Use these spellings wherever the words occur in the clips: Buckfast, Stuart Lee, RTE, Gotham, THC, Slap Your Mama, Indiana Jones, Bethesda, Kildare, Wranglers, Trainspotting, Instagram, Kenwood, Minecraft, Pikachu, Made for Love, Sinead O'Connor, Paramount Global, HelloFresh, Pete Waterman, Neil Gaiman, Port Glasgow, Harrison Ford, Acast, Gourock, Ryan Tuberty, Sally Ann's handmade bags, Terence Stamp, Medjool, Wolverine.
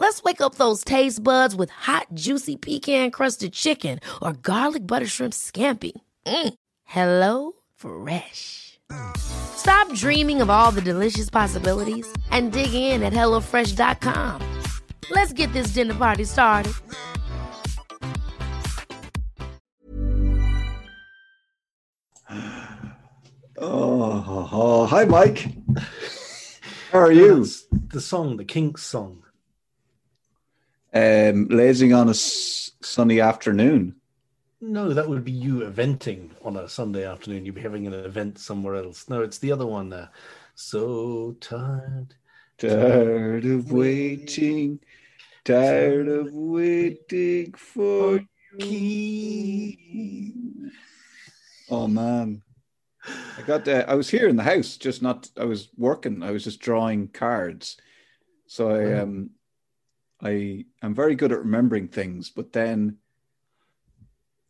Let's wake up those taste buds with hot, juicy pecan-crusted chicken or garlic butter shrimp scampi. Hello Fresh. Stop dreaming of all the delicious possibilities and dig in at HelloFresh.com. Let's get this dinner party started. Oh, hi, Mike. How are you? The song, the Kinks song. Lazing on a sunny afternoon. No, that would be you eventing on a Sunday afternoon. You'd be having an event somewhere else. No, it's the other one. So tired of waiting, tired of waiting for you. Oh, man. I got I was here in the house, just not. I was working. I was just drawing cards. So I am very good at remembering things, but then,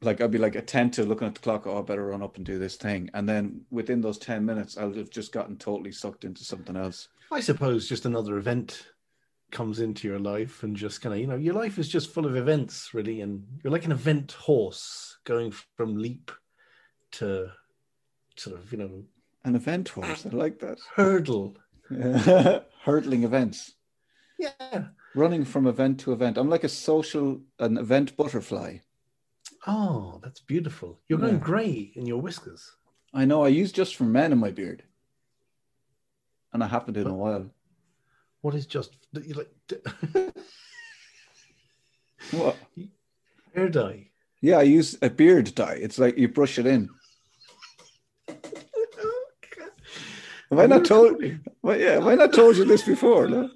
like, I'd be like attentive, looking at the clock. Oh, I better run up and do this thing. And then within those 10 minutes, I'll have just gotten totally sucked into something else. I suppose just another event comes into your life, and just kind of, you know, your life is just full of events, really, and you're like an event horse going from leap to. Sort of, you know, an event horse. I like that. Hurdle. Yeah. Hurdling events. Yeah. Running from event to event. I'm like an event butterfly. Oh, that's beautiful. You're going grey in your whiskers. I know. I use Just for Men in my beard. And I haven't in a while. What is just... What? Hair dye. Yeah, I use a beard dye. It's like you brush it in. Have I not told you this before? No?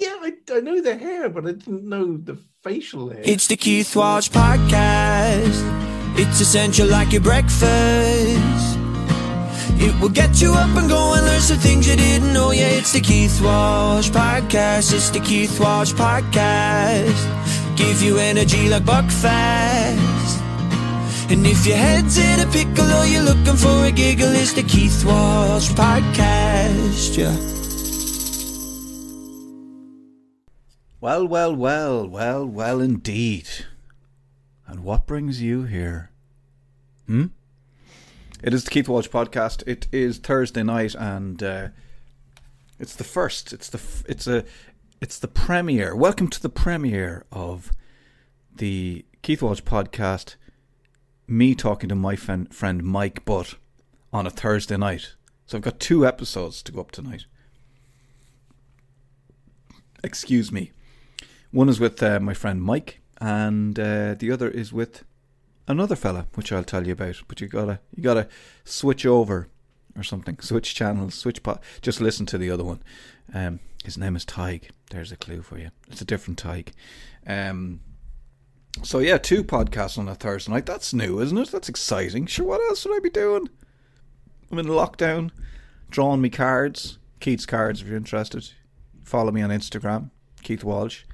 Yeah, I know the hair, but I didn't know the facial hair. It's the Keith Walsh podcast. It's essential like your breakfast. It will get you up and going, learn some things you didn't know. Yeah, it's the Keith Walsh podcast. It's the Keith Walsh podcast. Give you energy like Buckfast. And if your head's in a pickle or you're looking for a giggle, it's the Keith Walsh podcast, yeah. Well, well, well, well, well indeed. And what brings you here? It is the Keith Walsh podcast. It is Thursday night and it's the first. It's the premiere. Welcome to the premiere of the Keith Walsh podcast. Me talking to my friend Mike Butt on a Thursday night. So I've got 2 episodes to go up tonight. Excuse me. One is with my friend Mike, and the other is with another fella, which I'll tell you about. But you gotta switch over or something. Switch channels. Just listen to the other one. His name is Tig. There's a clue for you. It's a different Tig. So yeah, 2 podcasts on a Thursday night. That's new, isn't it? That's exciting. Sure, what else would I be doing? I'm in lockdown, drawing me cards. Keith's Cards, if you're interested. Follow me on Instagram, Keith Walsh.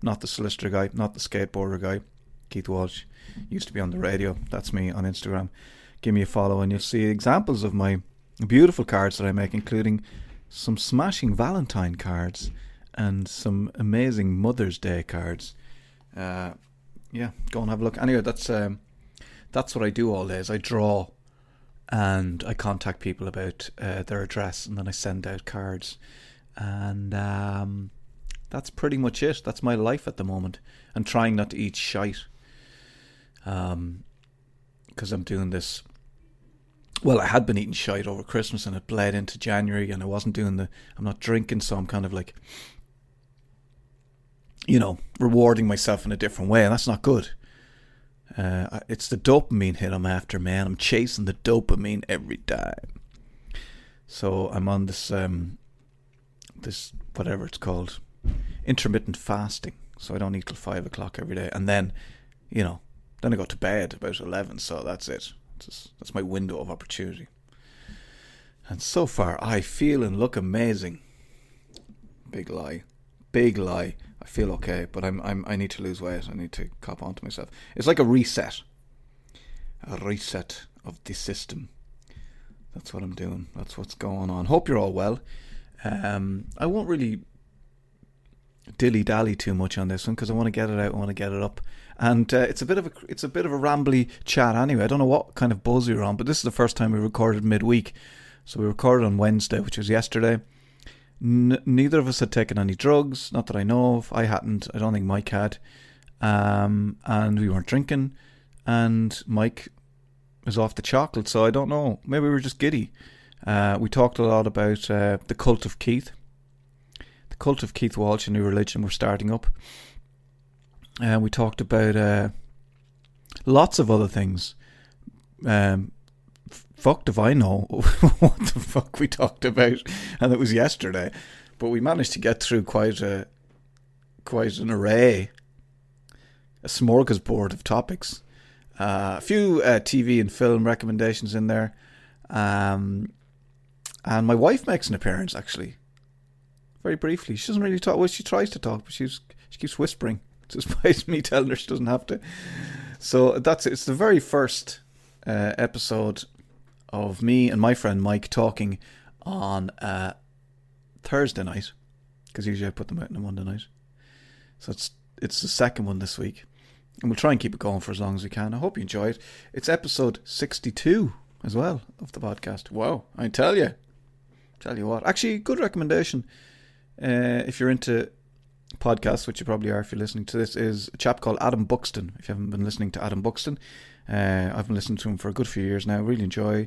Not the solicitor guy, not the skateboarder guy. Keith Walsh used to be on the radio. That's me on Instagram. Give me a follow and you'll see examples of my beautiful cards that I make, including some smashing Valentine cards and some amazing Mother's Day cards. Yeah, go and have a look. Anyway, that's what I do all day. Is I draw, and I contact people about their address, and then I send out cards, and that's pretty much it. That's my life at the moment, and trying not to eat shite, because I'm doing this. Well, I had been eating shite over Christmas, and it bled into January, and I wasn't doing I'm not drinking, so I'm kind of like, you know, rewarding myself in a different way, and that's not good. It's the dopamine hit I'm after, man. I'm chasing the dopamine every time. So I'm on this, this whatever it's called, intermittent fasting. So I don't eat till 5 o'clock every day, and then, you know, Then I got to bed about 11, so that's it. That's my window of opportunity. And so far, I feel and look amazing. Big lie. Big lie. I feel okay, but I need to lose weight. I need to cop onto myself. It's like a reset. A reset of the system. That's what I'm doing. That's what's going on. Hope you're all well. I won't really dilly-dally too much on this one because I want to get it out. I want to get it up, and it's a bit of a rambly chat anyway. I don't know what kind of buzz we were on, but this is the first time we recorded midweek. So we recorded on Wednesday, which was yesterday. Neither of us had taken any drugs, not that I know of. I hadn't. I don't think Mike had. And we weren't drinking. And Mike was off the chocolate, so I don't know. Maybe we were just giddy. We talked a lot about the cult of Keith. The cult of Keith Walsh, a new religion we're starting up. We talked about lots of other things. Fuck if I know what the fuck we talked about, and it was yesterday. But we managed to get through quite an array, a smorgasbord of topics. A few TV and film recommendations in there. And my wife makes an appearance, actually. Very briefly. She doesn't really talk. Well, she tries to talk, but she keeps whispering, despite me telling her she doesn't have to. So that's it. It's the very first episode of me and my friend Mike talking on Thursday night, because usually I put them out on a Monday night. So it's the second one this week. And we'll try and keep it going for as long as we can. I hope you enjoy it. It's episode 62 as well of the podcast. Wow, I tell you. Tell you what. Actually, good recommendation. If you're into podcasts, which you probably are if you're listening to this, is a chap called Adam Buxton. If you haven't been listening to Adam Buxton, I've been listening to him for a good few years now. Really enjoy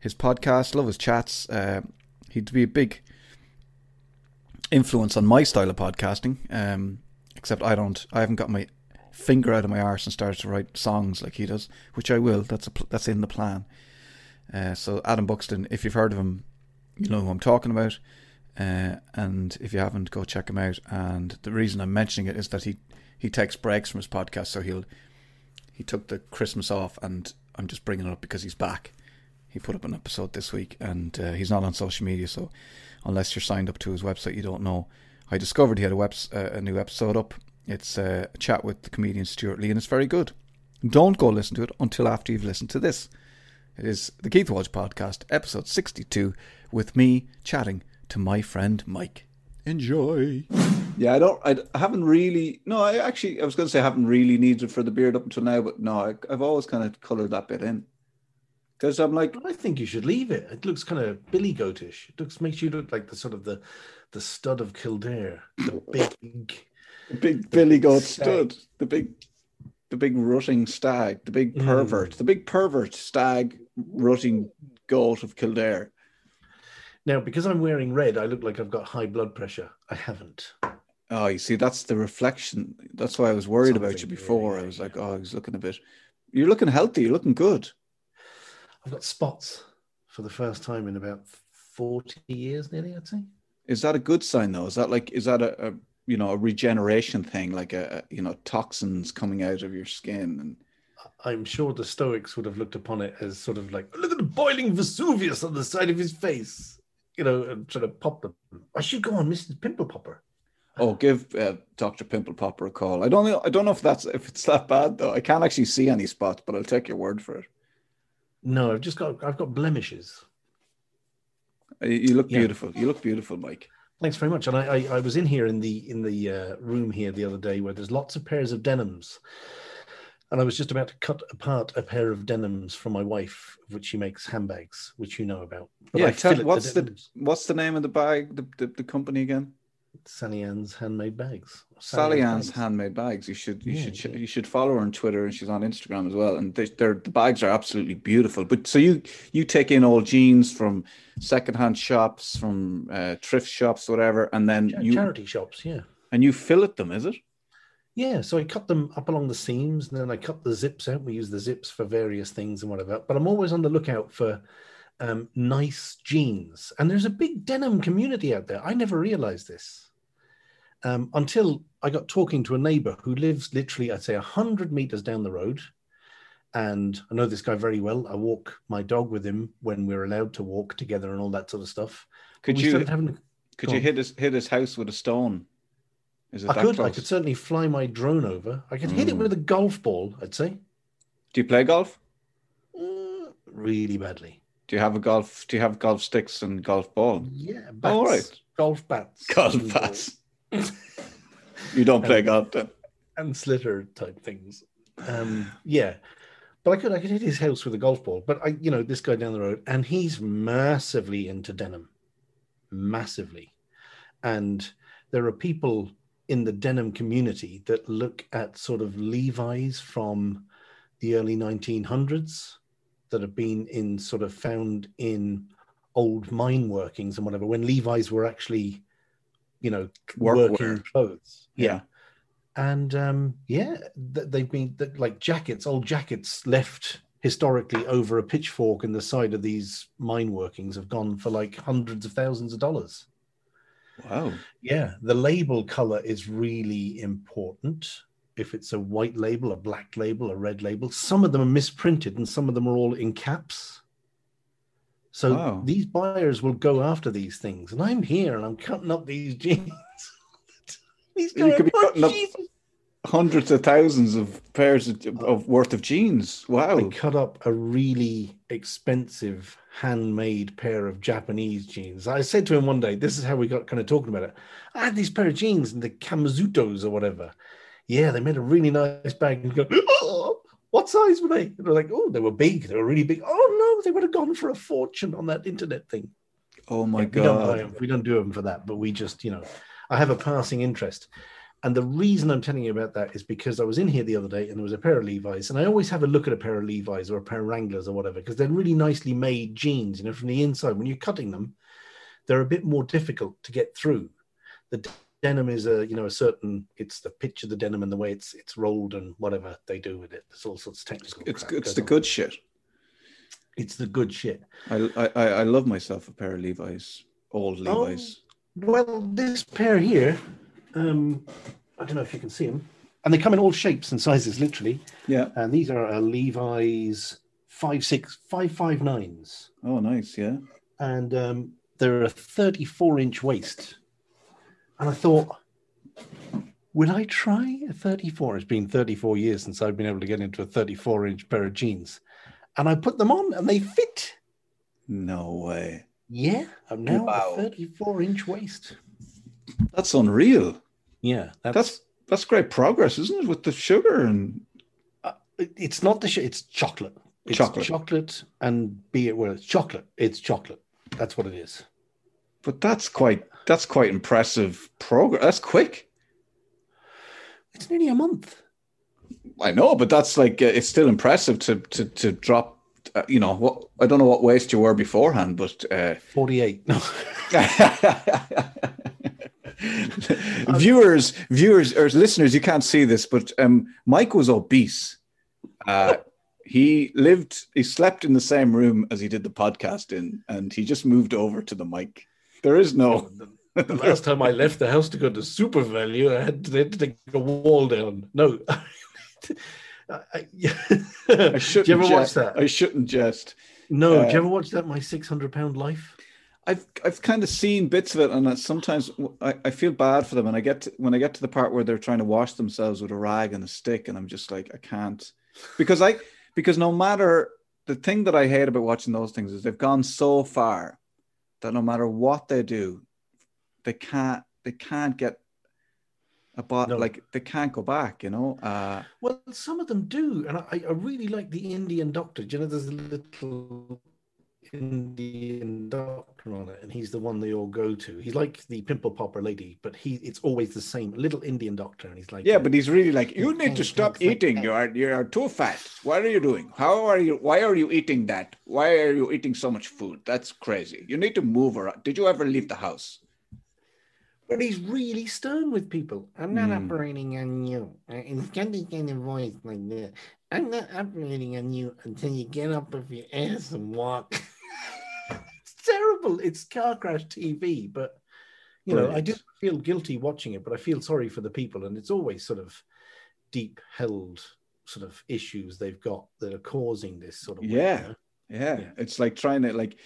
his podcast. Love his chats. He'd be a big influence on my style of podcasting. Except I haven't got my finger out of my arse and started to write songs like he does, which I will. That's in the plan. So Adam Buxton, if you've heard of him, you know who I'm talking about. And if you haven't, go check him out. And the reason I'm mentioning it is that he takes breaks from his podcast, so he took the Christmas off, and I'm just bringing it up because he's back. He put up an episode this week, and he's not on social media, so unless you're signed up to his website, you don't know. I discovered he had a new episode up. It's a chat with the comedian Stuart Lee, and it's very good. Don't go listen to it until after you've listened to this. It is the Keith Walsh Podcast, episode 62, with me chatting to my friend Mike. Enjoy. Yeah, I was going to say I haven't really needed for the beard up until now, but no, I've always kind of coloured that bit in. Because I'm like, I think you should leave it. It looks kind of billy goatish. It makes you look like the sort of the stud of Kildare, the big. The big billy goat stud, the big rutting stag, the big pervert, the big pervert stag rutting goat of Kildare. Now, because I'm wearing red, I look like I've got high blood pressure. I haven't. Oh, you see, that's the reflection. That's why I was worried about you before. Yeah, I was like, oh, he's looking a bit. You're looking healthy. You're looking good. I've got spots for the first time in about 40 years, nearly, I'd say. Is that a good sign, though? Is that a you know, a regeneration thing, like toxins coming out of your skin? And I'm sure the Stoics would have looked upon it as sort of like, look at the boiling Vesuvius on the side of his face, you know, and sort of pop them. I should go on Mrs. Pimple Popper. Oh, give Dr. Pimple Popper a call. I don't know if it's that bad though. I can't actually see any spots, but I'll take your word for it. No, I've got blemishes. You look beautiful. Yeah. You look beautiful, Mike. Thanks very much. And I was in here in the room here the other day where there's lots of pairs of denims, and I was just about to cut apart a pair of denims from my wife, which she makes handbags, which you know about. But yeah, what's the name of the bag? The company again? Sally Ann's Handmade Bags. Handmade Bags. You should follow her on Twitter, and she's on Instagram as well. And the bags are absolutely beautiful. But so you take in old jeans from secondhand shops, from thrift shops, whatever, and then charity shops, yeah. And you fillet them, is it? Yeah. So I cut them up along the seams, and then I cut the zips out. We use the zips for various things and whatever. But I'm always on the lookout for nice jeans, and there's a big denim community out there. I never realized this until I got talking to a neighbor who lives literally, I'd say, 100 meters down the road, And I know this guy very well. I walk my dog with him when we're allowed to walk together and all that sort of stuff. Could you hit his house with a stone? I could certainly fly my drone over. I could hit it with a golf ball, I'd say. Do you play golf? Really badly. Do you have golf sticks and golf ball? Yeah, bats. Oh, all right. Golf bats. You don't play golf then? And slitter type things. Yeah. But I could hit his house with a golf ball. But this guy down the road, and he's massively into denim. Massively. And there are people in the denim community that look at sort of Levi's from the early 1900s that have been found in old mine workings and whatever, when Levi's were actually, working clothes. Yeah. And they've been like jackets, old jackets left historically over a pitchfork in the side of these mine workings have gone for like hundreds of thousands of dollars. Wow. Yeah. The label color is really important. If it's a white label, a black label, a red label, some of them are misprinted and some of them are all in caps. So these buyers will go after these things. And I'm here and I'm cutting up these jeans. You could be cutting up hundreds of thousands of pairs of worth of jeans. Wow. I cut up a really expensive handmade pair of Japanese jeans. I said to him one day, this is how we got kind of talking about it. I had these pair of jeans and the Kamazutos or whatever. Yeah, they made a really nice bag. And you go, oh, what size were they? And they're like, oh, they were big. They were really big. Oh, no, they would have gone for a fortune on that internet thing. Oh, my God. We don't do them for that, but we just, I have a passing interest. And the reason I'm telling you about that is because I was in here the other day and there was a pair of Levi's. And I always have a look at a pair of Levi's or a pair of Wranglers or whatever, because they're really nicely made jeans. From the inside, when you're cutting them, they're a bit more difficult to get through. The denim is it's the pitch of the denim and the way it's rolled and whatever they do with it. There's all sorts of technical. It's the good shit. It's the good shit. I love myself a pair of Levi's, old Levi's. Well, this pair here, I don't know if you can see them, and they come in all shapes and sizes, literally. Yeah. And these are Levi's 559s. Oh, nice. Yeah. And they're a 34-inch waist. And I thought, would I try a 34? It's been 34 years since I've been able to get into a 34-inch pair of jeans. And I put them on and they fit. No way. Yeah, I'm now a 34-inch waist. That's unreal. Yeah. That's great progress, isn't it, with the sugar? And it's not the sugar, it's chocolate. It's chocolate. That's what it is. But that's quite impressive progress. That's quick. It's nearly a month. I know, but that's like it's still impressive to drop. I don't know what waist you were beforehand, but 48. No. Viewers or listeners, you can't see this, but Mike was obese. He slept in the same room as he did the podcast in, and he just moved over to the mic. There is no. The last time I left the house to go to Super Value, they had to take a wall down. No. I shouldn't. Do you ever watch that? I shouldn't jest. No. Do you ever watch that, My 600 Pound Life? I've kind of seen bits of it, and sometimes I feel bad for them. And when I get to the part where they're trying to wash themselves with a rag and a stick, and I'm just like, I can't, because no matter the thing that I hate about watching those things is they've gone so far that no matter what they do, they can't get about like they can't go back, Well, some of them do, and I really like the Indian doctor. Do you know, there's a little Indian doctor on it, and he's the one they all go to. He's like the pimple popper lady, but it's always the same little Indian doctor, and he's like, yeah, but he's really like, you need to stop eating. Like you are too fat. What are you doing? Why are you eating that? Why are you eating so much food? That's crazy. You need to move around. Did you ever leave the house? But he's really stern with people. I'm not operating on you. It's got to get a voice like that. I'm not operating on you until you get up off your ass and walk. It's terrible. It's car crash TV. But, I didn't feel guilty watching it, but I feel sorry for the people. And it's always sort of deep held sort of issues they've got that are causing this sort of weather. Yeah, it's like trying to, like,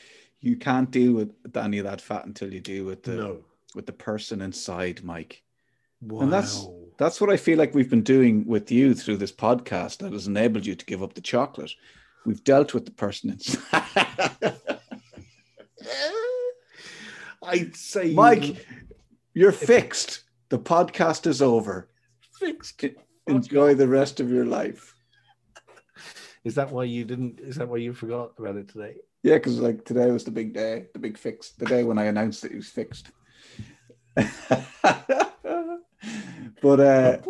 you can't deal with any of that fat until you deal with the with the person inside, Mike. Wow. And that's what I feel like we've been doing with you through this podcast that has enabled you to give up the chocolate. We've dealt with the person inside. I'd say, Mike, you're fixed. The podcast is over. Fixed. Enjoy the rest of your life. Is that why you didn't? Is that why you forgot about it today? Yeah, because like today was the big day, the big fix, the day when I announced that it was fixed. But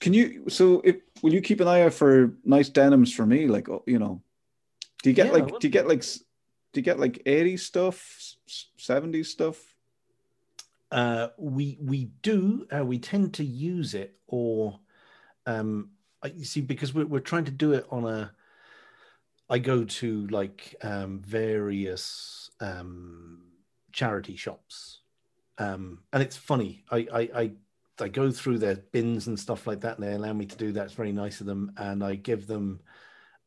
can you? So will you keep an eye out for nice denims for me? Like, you know, do you get like 80s stuff, 70s stuff? We do. We tend to use it, or you see, because we're trying to do it on a. I go to like various charity shops, and it's funny. I go through their bins and stuff like that, and they allow me to do that. It's very nice of them, and I give them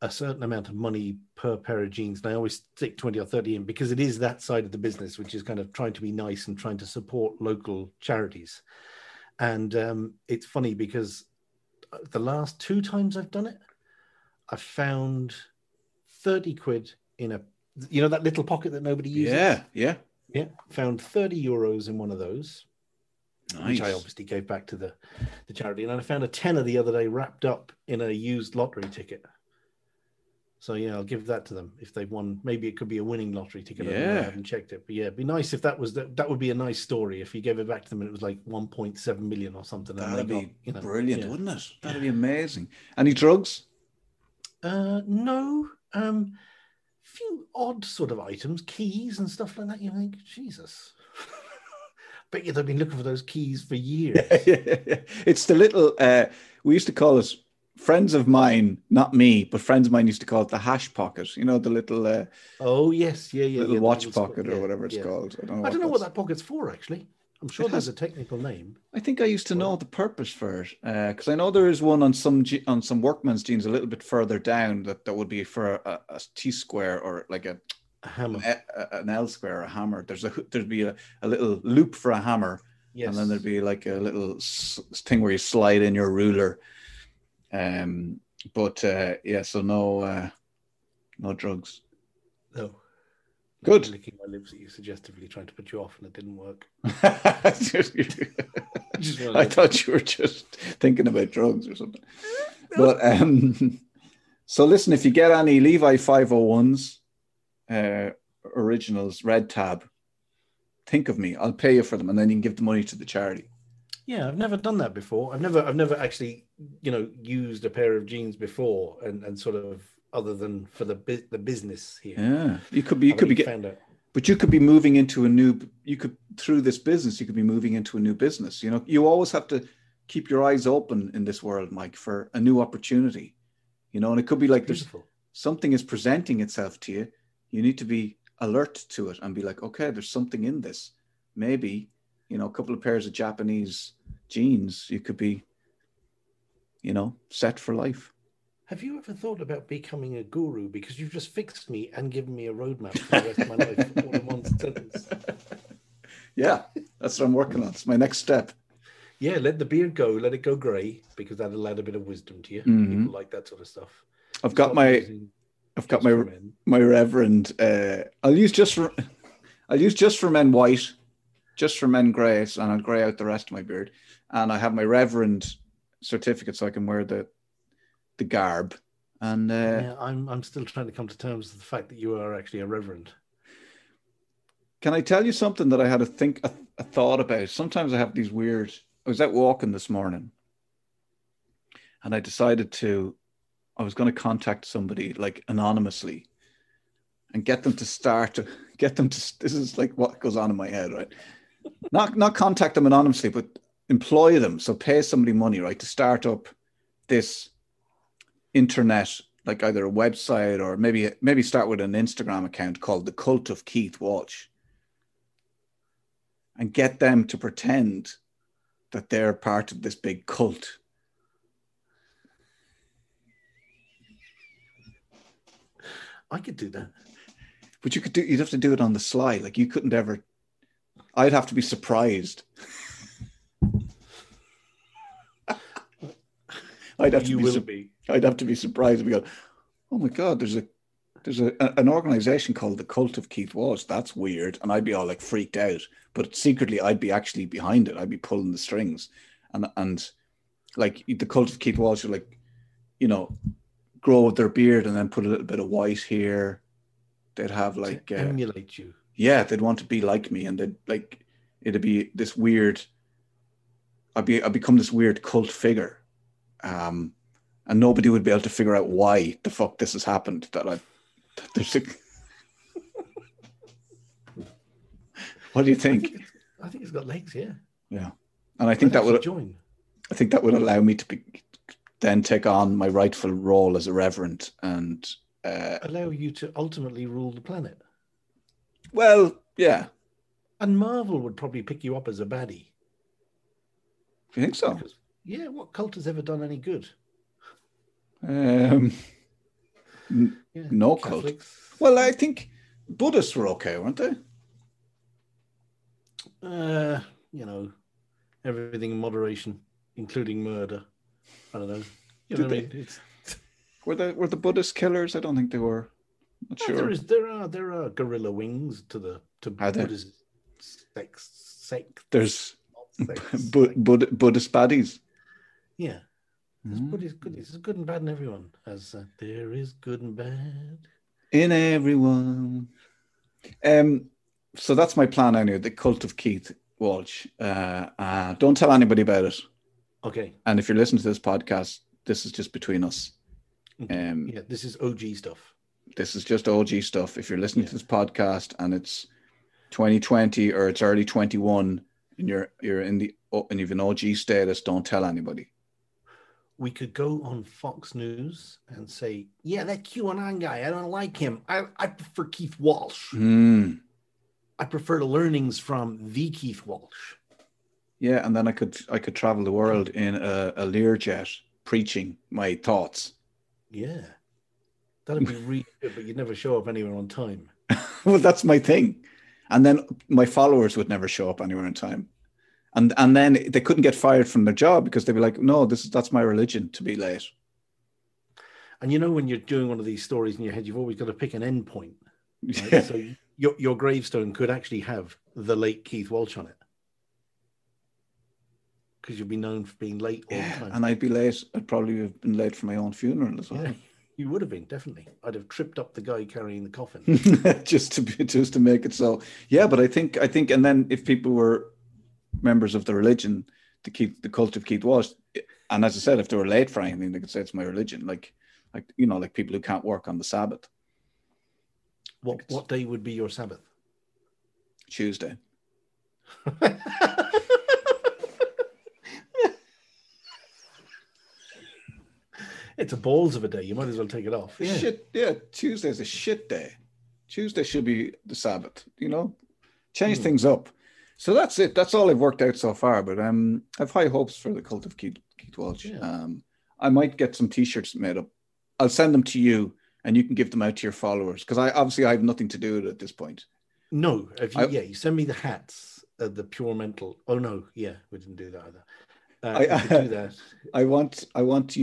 a certain amount of money per pair of jeans, and I always stick 20 or 30 in, because it is that side of the business, which is kind of trying to be nice and trying to support local charities. And it's funny because the last two times I've done it, I found 30 quid in a, you know, that little pocket that nobody uses. Yeah. Found 30 euros in one of those. Nice. Which I obviously gave back to the charity. And I found a tenner the other day wrapped up in a used lottery ticket. So, yeah, I'll give that to them if they've won. Maybe it could be a winning lottery ticket. I haven't checked it. But, yeah, it'd be nice if that was the, that would be a nice story if you gave it back to them and it was like 1.7 million or something. That'd be brilliant, wouldn't it? That'd be amazing. Any drugs? No. Few odd sort of items, keys and stuff like that. You think, Jesus. Bet you they've been looking for those keys for years. It's the little, we used to call it, friends of mine, not me, but friends of mine used to call it the hash pocket. You know, the little watch pocket or whatever it's called. I don't know what that pocket's for, actually. I'm sure there's a technical name. I think I used to know the purpose for it, because I know there is one on some workman's jeans a little bit further down that would be for a T-square or like a hammer, an L-square, a hammer. There'd be a little loop for a hammer, yes. And then there'd be like a little thing where you slide in your ruler. So no drugs. No. Good. I'm licking my lips at you suggestively, trying to put you off, and it didn't work. I thought you were just thinking about drugs or something. But so listen, if you get any Levi 501s, originals, red tab, think of me. I'll pay you for them, and then you can give the money to the charity. Yeah, I've never done that before. I've never actually, used a pair of jeans before, and sort of other than for the business here. Yeah, you could be moving into a new. You could, through this business, you could be moving into a new business. You know, you always have to keep your eyes open in this world, Mike, for a new opportunity. You know, and it could be like something is presenting itself to you. You need to be alert to it and be like, okay, there's something in this. Maybe, a couple of pairs of Japanese jeans, you could be, set for life. Have you ever thought about becoming a guru? Because you've just fixed me and given me a roadmap for the rest of my life all in one sentence. Yeah, that's what I'm working on. It's my next step. Yeah, let the beard go. Let it go grey, because that'll add a bit of wisdom to you. Mm-hmm. People like that sort of stuff. I've got my reverend. I'll use just for men white, just for men grey, and I'll grey out the rest of my beard. And I have my reverend certificate, so I can wear the garb. And I'm still trying to come to terms with the fact that you are actually a reverend. Can I tell you something that I had a thought about? Sometimes I have these weird. I was out walking this morning, and I decided to. I was going to contact somebody like anonymously, and get them to. This is like what goes on in my head, right? Not contact them anonymously, but employ them. So pay somebody money, right, to start up this internet, like either a website or maybe start with an Instagram account called The Cult of Keith Walsh, and get them to pretend that they're part of this big cult. I could do that. But you could do, you'd have to do it on the sly. Like you couldn't ever, I'd have to be surprised. I'd have to be surprised and go, oh my God, there's an organization called the Cult of Keith Walsh. That's weird. And I'd be all like freaked out, but secretly I'd be actually behind it. I'd be pulling the strings and like the Cult of Keith Walsh are like, you know, grow their beard and then put a little bit of white here. They'd have like... emulate you. Yeah, they'd want to be like me and they'd like, it'd be this weird... I'd become this weird cult figure. And nobody would be able to figure out why the fuck this has happened. That there's a... What do you think? I think it's got legs, yeah. Yeah. And I think that would allow me to then take on my rightful role as a reverend and... allow you to ultimately rule the planet. Well, yeah. And Marvel would probably pick you up as a baddie. You think so? Because, yeah, what cult has ever done any good? No Catholics. Cult. Well, I think Buddhists were okay, weren't they? You know, everything in moderation, including murder. I don't know. You know what I mean? Were the Buddhist killers? I don't think they were. Not sure. There are guerrilla wings to Buddhist sects. There's Buddhist baddies. Yeah, there's Buddhist goodies. There's good and bad in everyone. There is good and bad in everyone. So that's my plan. I knew the Cult of Keith Walsh. Don't tell anybody about it. Okay. And if you're listening to this podcast, this is just between us. Yeah, this is OG stuff. This is just OG stuff. If you're listening to this podcast and it's 2020 or it's early 2021 and you're in the and you've an OG status, don't tell anybody. We could go on Fox News and say, "Yeah, that QAnon guy. I don't like him. I prefer Keith Walsh. I prefer the learnings from the Keith Walsh." Yeah, and then I could travel the world in a Learjet preaching my thoughts. Yeah, that'd be really good, but you'd never show up anywhere on time. Well, that's my thing. And then my followers would never show up anywhere on time. And then they couldn't get fired from their job because they'd be like, no, that's my religion to be late. And you know, when you're doing one of these stories in your head, you've always got to pick an end point. Right? Yeah. So your gravestone could actually have the late Keith Walsh on it. Because you'd be known for being late all the time. And I'd be late. I'd probably have been late for my own funeral as well. Yeah, you would have been, definitely. I'd have tripped up the guy carrying the coffin. just to make it so. Yeah, but I think, and then if people were members of the religion, the Cult of Keith Walsh, and as I said, if they were late for anything, they could say it's my religion. Like you know, like people who can't work on the Sabbath. What day would be your Sabbath? Tuesday. It's a balls of a day. You might as well take it off. Yeah. Tuesday's a shit day. Tuesday should be the Sabbath, you know? Change things up. So that's it. That's all I've worked out so far. But I've high hopes for the Cult of Keith Walsh. Yeah. I might get some T-shirts made up. I'll send them to you, and you can give them out to your followers. Because I have nothing to do with it at this point. No. You send me the hats, the Pure Mental. Oh, no. Yeah, we didn't do that either. I do that. I want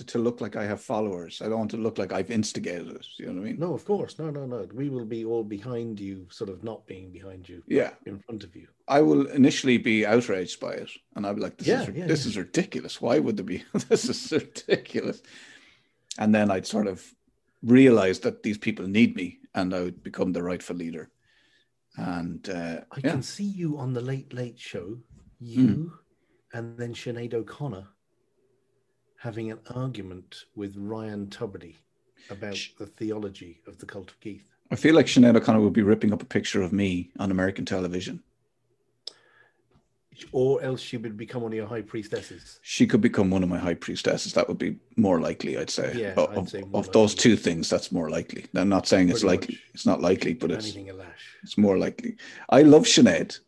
it to look like I have followers. I don't want it to look like I've instigated it. You know what I mean? No, of course. No. We will be all behind you, sort of not being behind you. Yeah. In front of you. I will initially be outraged by it. And I'll be like, this is ridiculous. Why would there be? This is ridiculous. And then I'd sort of realize that these people need me and I would become the rightful leader. And I can see you on the Late Late Show, and then Sinead O'Connor having an argument with Ryan Tuberty about the theology of the Cult of Keith. I feel like Sinead O'Connor would be ripping up a picture of me on American television. Or else she would become one of your high priestesses. She could become one of my high priestesses. That would be more likely, I'd say. Yeah, I'd say more of those two things, that's more likely. I'm not saying it's likely. It's not likely, but it's more likely. I love Sinead.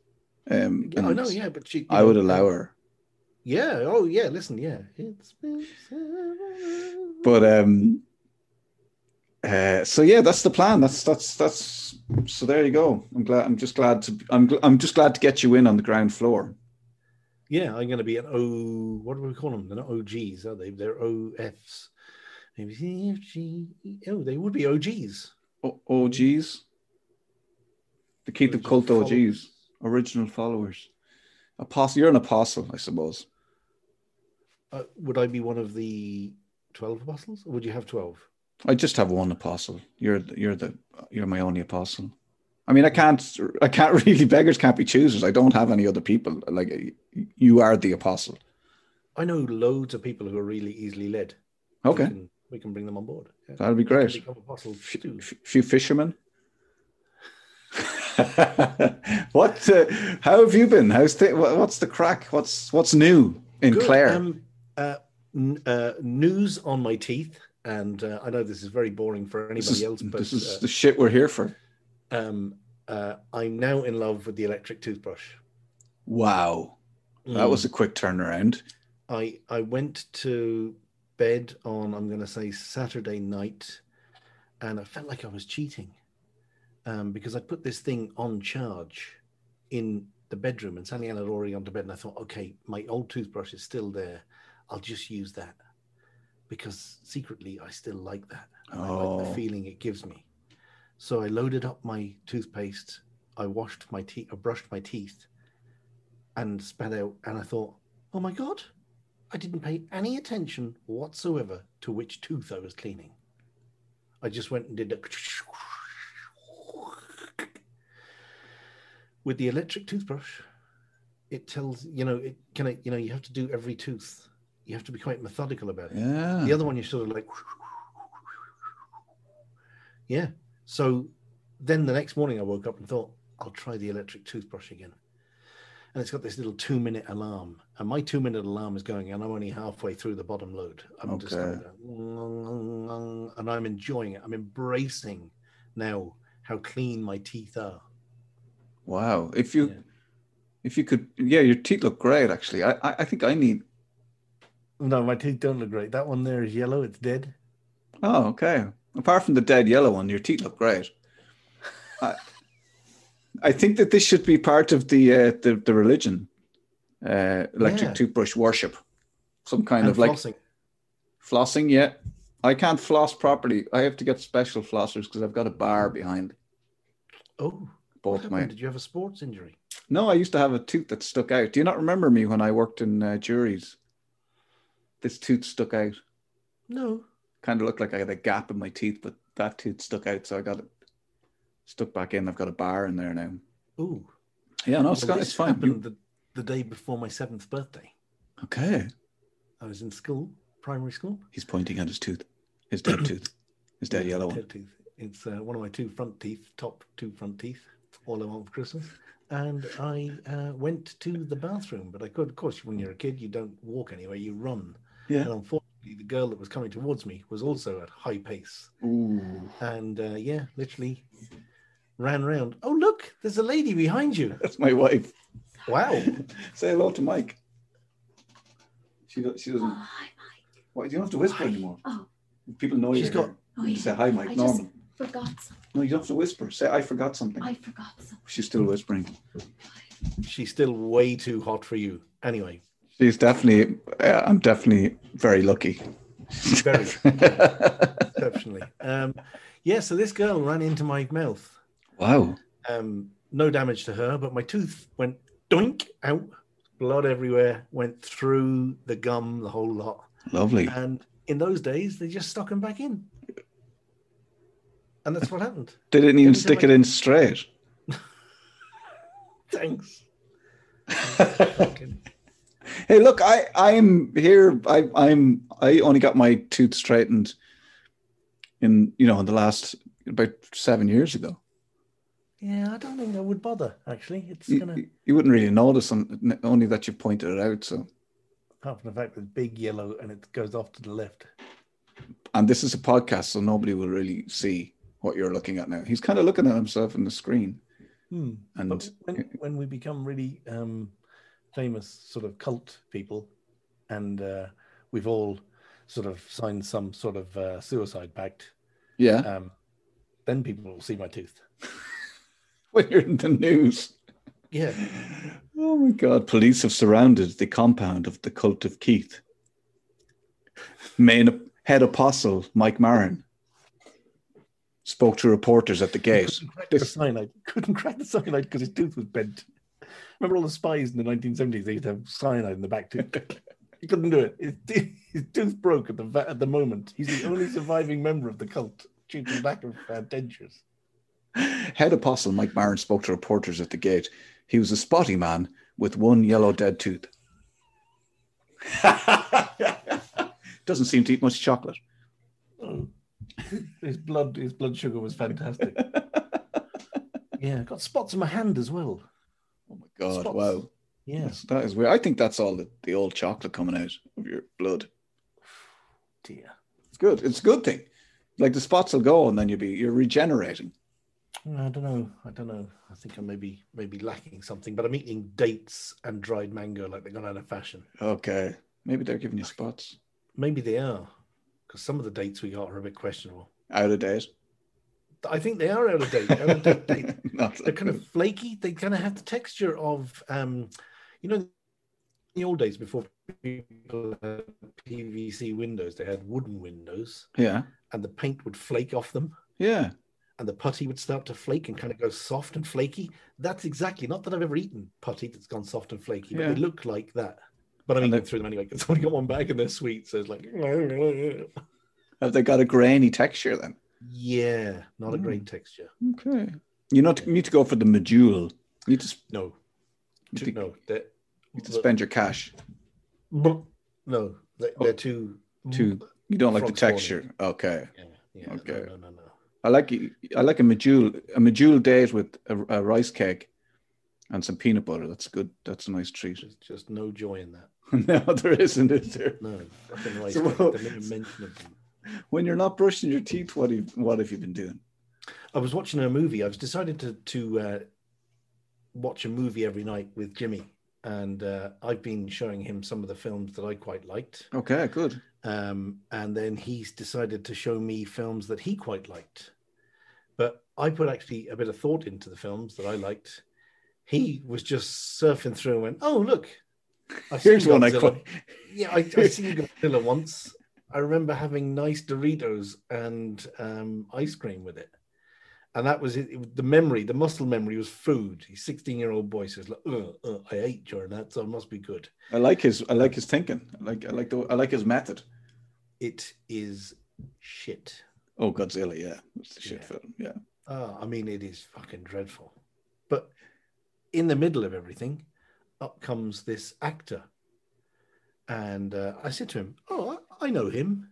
I know, yeah, but she... I would allow her. Yeah. Oh, yeah. Listen. Yeah. But So yeah, that's the plan. That's. So there you go. I'm just glad to get you in on the ground floor. Yeah, I'm going to be an O. What do we call them? They're not OGs, are they? They're OFs. Maybe FG. Oh, they would be OGs. OGs. The Keith of Cult OGs, followers. Original followers. Apostle. You're an apostle, I suppose. Would I be one of the 12 apostles, or would you have 12? I just have one apostle. You're my only apostle. I mean, I can't really, beggars can't be choosers. I don't have any other people. Like, you are the apostle. I know loads of people who are really easily led. Okay. We can bring them on board. Yeah. That'd be great. Few fishermen. What? How have you been? What's the crack? What's new in Good. Clare? News on my teeth. And I know this is very boring for anybody else, but this is the shit we're here for. I'm now in love with the electric toothbrush. Wow. That was a quick turnaround. I went to bed on, I'm going to say, Saturday night, and I felt like I was cheating because I put this thing on charge in the bedroom, and Sally Ann had already gone to bed, and I thought, okay, my old toothbrush is still there. I'll just use that. Because secretly I still like that. I like the feeling it gives me. So I loaded up my toothpaste. I washed my teeth, I brushed my teeth and spat out. And I thought, oh my God, I didn't pay any attention whatsoever to which tooth I was cleaning. I just went and did a... With the electric toothbrush, it tells, you have to do every tooth. You have to be quite methodical about it. Yeah. The other one, you're sort of like, yeah. So then the next morning I woke up and thought, I'll try the electric toothbrush again. And it's got this little 2-minute alarm. And my 2-minute alarm is going, and I'm only halfway through the bottom load. I'm just going, and I'm enjoying it. I'm embracing now how clean my teeth are. Wow. If you could, yeah, your teeth look great, actually. I think I need... No, my teeth don't look great. That one there is yellow. It's dead. Oh, okay. Apart from the dead yellow one, your teeth look great. I think that this should be part of the religion, electric toothbrush worship. Some kind and of flossing. Like flossing. Yeah, I can't floss properly. I have to get special flossers because I've got a bar behind. Oh, both my. Did you have a sports injury? No, I used to have a tooth that stuck out. Do you not remember me when I worked in juries? This tooth stuck out. No. Kind of looked like I had a gap in my teeth, but that tooth stuck out, so I got it stuck back in. I've got a bar in there now. Ooh. Yeah, no, it's fine. Happened the day before my 7th birthday. Okay. I was in school, primary school. He's pointing at his tooth, his dead tooth, his dead yellow one. Tooth. It's one of my top two front teeth, all I want for Christmas. And I went to the bathroom, but I could, of course, when you're a kid, you don't walk anywhere, you run. Yeah. And unfortunately, the girl that was coming towards me was also at high pace. Ooh. And literally ran round. Oh, look, there's a lady behind you. That's my wife. Wow. Say hello to Mike. She doesn't. Oh, hi, Mike. Why do you don't have to whisper anymore? Oh. People know she's got. Oh, yeah. Say hi, Mike. Norman. Forgot something. No, you don't have to whisper. Say, I forgot something. I forgot something. She's still whispering. She's still way too hot for you. Anyway. She's definitely, I'm definitely very lucky. Very. Exceptionally. So this girl ran into my mouth. Wow. No damage to her, but my tooth went doink out. Blood everywhere. Went through the gum, the whole lot. Lovely. And in those days, they just stuck them back in. And that's what happened. They didn't even stick it in straight. Thanks. Hey, look, I'm here. I only got my tooth straightened in the last about 7 years ago. Yeah, I don't think I would bother. Actually, you wouldn't really notice, only that you pointed it out. So, apart from the fact that it's big yellow and it goes off to the left. And this is a podcast, so nobody will really see what you're looking at now. He's kind of looking at himself in the screen. Hmm. And but when we become really famous sort of cult people, and we've all sort of signed some sort of suicide pact, Yeah. Then people will see my tooth. When you're in the news. Yeah. Oh, my God. Police have surrounded the compound of the cult of Keith. Main head apostle, Mike Marin, spoke to reporters at the gate. Couldn't crack the cyanide because his tooth was bent. Remember all the spies in the 1970s? They used to have cyanide in the back tooth. He couldn't do it. His tooth broke at the moment. He's the only surviving member of the cult due to the lack of dentures. Head apostle Mike Marin spoke to reporters at the gate. He was a spotty man with one yellow dead tooth. Doesn't seem to eat much chocolate. Oh. His blood sugar was fantastic. Yeah, got spots on my hand as well. Oh my God! Spots. Wow. Yeah, that is weird. I think that's all the old chocolate coming out of your blood. Dear, it's good. It's a good thing. Like the spots will go, and then you're regenerating. I don't know. I think I may be lacking something, but I'm eating dates and dried mango like they've gone out of fashion. Okay. Maybe they're giving you spots. Maybe they are, because some of the dates we got are a bit questionable. Out of date? I think they are out of date. Out of date. They're kind of flaky. They kind of have the texture of, in the old days before people had PVC windows, they had wooden windows. Yeah. And the paint would flake off them. Yeah. And the putty would start to flake and kind of go soft and flaky. That's exactly, not that I've ever eaten putty that's gone soft and flaky, but they look like that. But I mean, they threw them anyway because I've only got one bag and they're sweet, so it's like... Have they got a grainy texture then? Yeah, not a grain texture. Okay. You need to go for the medjool. You need to... No. You need to spend your cash. No, they're too... You don't like the texture. Morning. Okay. Yeah, okay. No. I like a medjool date with a rice cake and some peanut butter. That's good. That's a nice treat. There's just no joy in that. No, there isn't, is there? No, fucking rice cake. The mere mention of them. When you're not brushing your teeth, what have you been doing? I was watching a movie. I've decided to watch a movie every night with Jimmy, and I've been showing him some of the films that I quite liked. Okay, good. And then he's decided to show me films that he quite liked. But I put actually a bit of thought into the films that I liked. He was just surfing through and went, "Oh, look. Here's one I quite..." Yeah, I've seen Godzilla once. I remember having nice Doritos and ice cream with it. And that was it. The memory, the muscle memory was food. He's 16-year-old boy, so it's like, I ate during that, so it must be good. I like his thinking. I like his method. It is shit. Oh, Godzilla, yeah. It's a shit film, yeah. I mean, it is fucking dreadful. But in the middle of everything, up comes this actor. And I said to him, "Oh, I know him."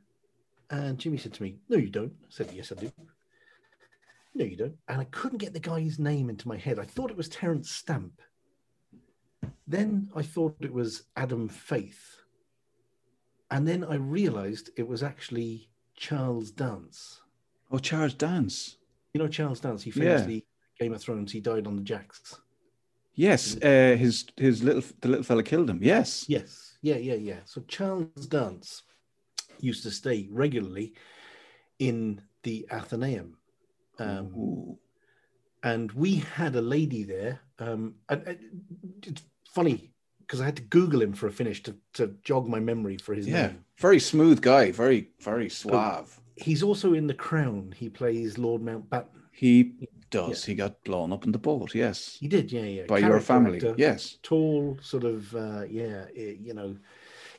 And Jimmy said to me, "No, you don't." I said, "Yes, I do." "No, you don't." And I couldn't get the guy's name into my head. I thought it was Terence Stamp. Then I thought it was Adam Faith. And then I realized it was actually Charles Dance. Oh, Charles Dance. You know Charles Dance? He famously, Game of Thrones, he died on the jacks. Yes, the little fella killed him. Yes. Yes. Yeah. So Charles Dance used to stay regularly in the Athenaeum. And we had a lady there. It's funny because I had to Google him for a finish to jog my memory for his name. Very smooth guy, very, very suave. But he's also in The Crown. He plays Lord Mountbatten. He does. Yeah. He got blown up in the boat, yes. He did, yeah. By your family, yes. Tall, sort of,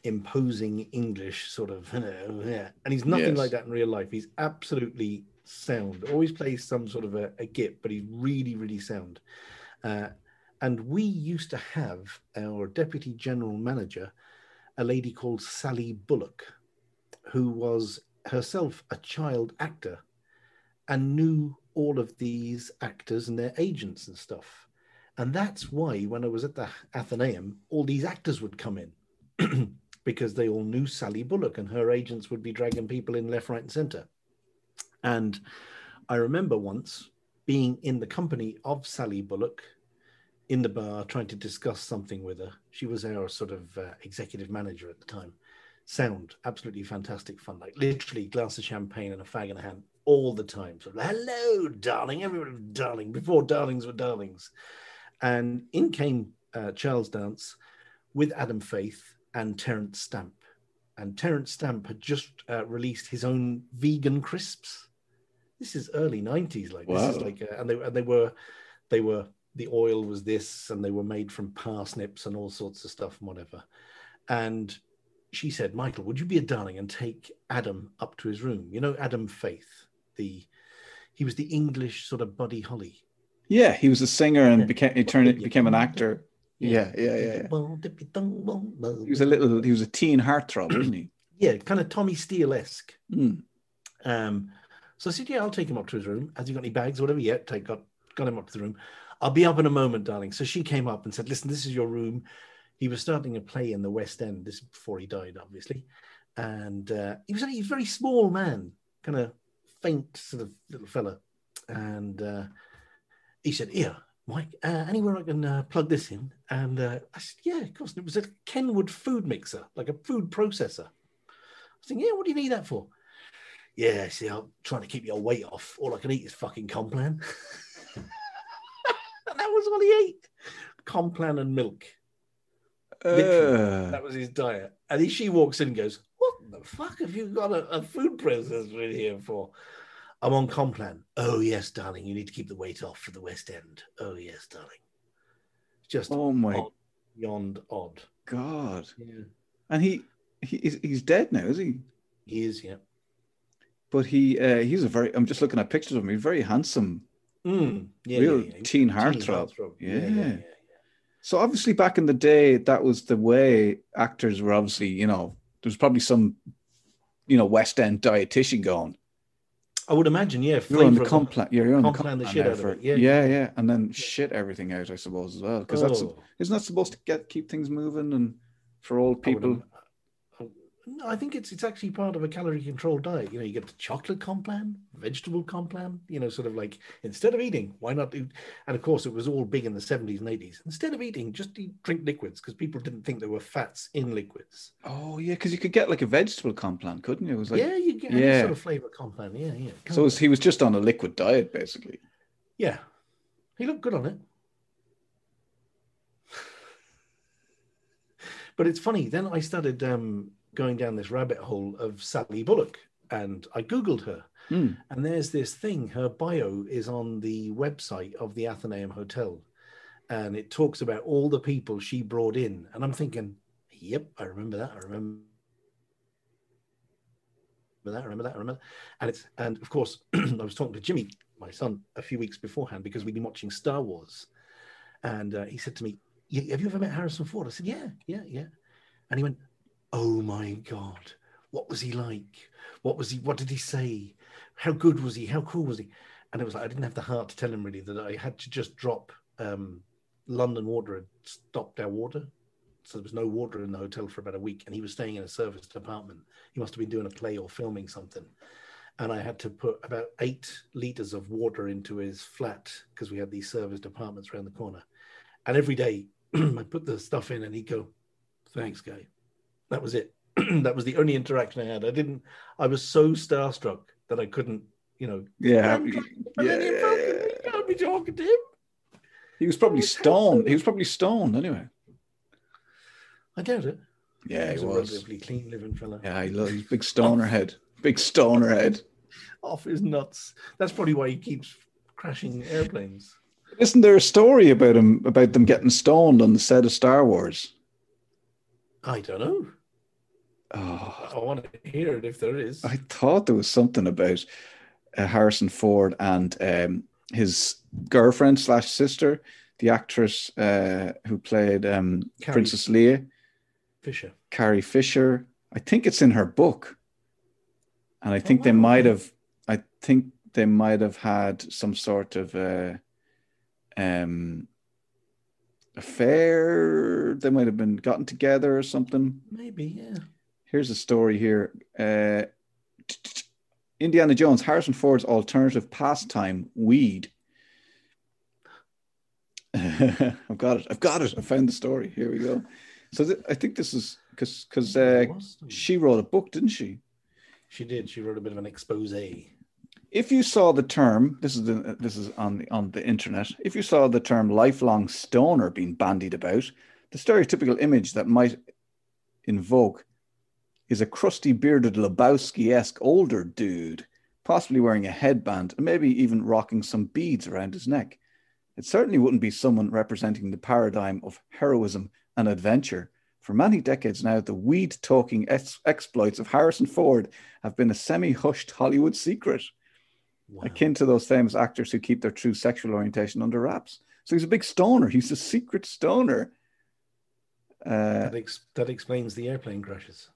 imposing English, sort of, And he's nothing like that in real life. He's absolutely... sound, always plays some sort of a git, but he's really, really sound. And we used to have our deputy general manager, a lady called Sally Bullock, who was herself a child actor and knew all of these actors and their agents and stuff. And that's why when I was at the Athenaeum, all these actors would come in because they all knew Sally Bullock and her agents would be dragging people in left, right, and center. And I remember once being in the company of Sally Bullock in the bar, trying to discuss something with her. She was our sort of executive manager at the time. Sound, absolutely fantastic fun, like literally glass of champagne and a fag in a hand. all the time. So, hello, darling, everybody was darling, before darlings were darlings. And in came Charles Dance with Adam Faith and Terence Stamp. And Terence Stamp had just released his own vegan crisps. This is early 90s, like wow. This is like, and they were the oil was this, and they were made from parsnips and all sorts of stuff and whatever. And she said, Michael, would you be a darling and take Adam up to his room? You know, Adam Faith, he was the English sort of Buddy Holly. Yeah, he was a singer and became an actor. Yeah. He was a teen heartthrob, wasn't he? Yeah, kind of Tommy Steele-esque. Mm. So I said, yeah, I'll take him up to his room. Has he got any bags or whatever? Yeah, got him up to the room. I'll be up in a moment, darling. So she came up and said, listen, this is your room. He was starting a play in the West End. This is before he died, obviously. And he was a very small man, kind of faint sort of little fella. And he said, here, Mike, anywhere I can plug this in? And I said, yeah, of course. And it was a Kenwood food mixer, like a food processor. I was thinking, yeah, what do you need that for? Yeah, see, I'm trying to keep your weight off. All I can eat is fucking Complan. And that was all he ate. Complan and milk. That was his diet. And she walks in and goes, what the fuck have you got a food processor in here for? I'm on Complan. Oh, yes, darling. You need to keep the weight off for the West End. Oh, yes, darling. Just beyond odd. God. Yeah. And he's dead now, is he? He is, yeah. But he's a very, I'm just looking at pictures of him. He's very handsome. Mm. Yeah, real teen heartthrob. Yeah. So obviously back in the day, that was the way actors were obviously, you know, there was probably some, you know, West End dietitian going. I would imagine, yeah. You're on the Complan. Yeah, you're on Complan the shit out of it. Yeah. And then shit everything out, I suppose, as well. Because isn't that supposed to keep things moving and for old people? No, I think it's actually part of a calorie control diet. You know, you get the chocolate Complan, vegetable Complan, you know, sort of like instead of eating, why not do? And of course, it was all big in the 70s and 80s. Instead of eating, just drink liquids because people didn't think there were fats in liquids. Oh, yeah, because you could get like a vegetable Complan, couldn't you? It was like, yeah, you get any sort of flavor Complan. Yeah. So he was just on a liquid diet, basically. Yeah. He looked good on it. But it's funny. Then I started... going down this rabbit hole of Sally Bullock, and I Googled her. Mm. And there's this thing, her bio is on the website of the Athenaeum Hotel, and it talks about all the people she brought in. And I'm thinking, yep, I remember that. I remember that. And of course, I was talking to Jimmy, my son, a few weeks beforehand, because we'd been watching Star Wars. And he said to me, have you ever met Harrison Ford? I said, yeah. And he went, oh my God, what was he like? What did he say? How good was he? How cool was he? And it was like, I didn't have the heart to tell him really that I had to just drop London Water had stopped our water. So there was no water in the hotel for about a week. And he was staying in a serviced apartment. He must've been doing a play or filming something. And I had to put about 8 liters of water into his flat because we had these serviced apartments around the corner. And every day I'd put the stuff in and he'd go, thanks, guy. That was it. That was the only interaction I had. I was so starstruck that I couldn't, you know. Yeah. You can't be talking to him. He was probably stoned. Anyway. I doubt it. Yeah, he was. A relatively clean living fella. Yeah, he was. Big stoner head. Off his nuts. That's probably why he keeps crashing airplanes. Isn't there a story about him, about them getting stoned on the set of Star Wars? I don't know. Oh, I want to hear it if there is. I thought there was something about Harrison Ford and his girlfriend / sister, the actress who played Princess Leia. Carrie Fisher. I think it's in her book. And I think they might have had some sort of affair. They might have been gotten together or something. Maybe, yeah. Here's a story here. Indiana Jones, Harrison Ford's alternative pastime, weed. I've got it. I found the story. Here we go. So I think this is because she wrote a book, didn't she? She did. She wrote a bit of an expose. If you saw the term, this is on the internet, if you saw the term lifelong stoner being bandied about, the stereotypical image that might invoke is a crusty, bearded, Lebowski-esque older dude, possibly wearing a headband and maybe even rocking some beads around his neck. It certainly wouldn't be someone representing the paradigm of heroism and adventure. For many decades now, the weed-talking exploits of Harrison Ford have been a semi-hushed Hollywood secret, akin to those famous actors who keep their true sexual orientation under wraps. So he's a big stoner. He's a secret stoner. That explains the airplane crashes.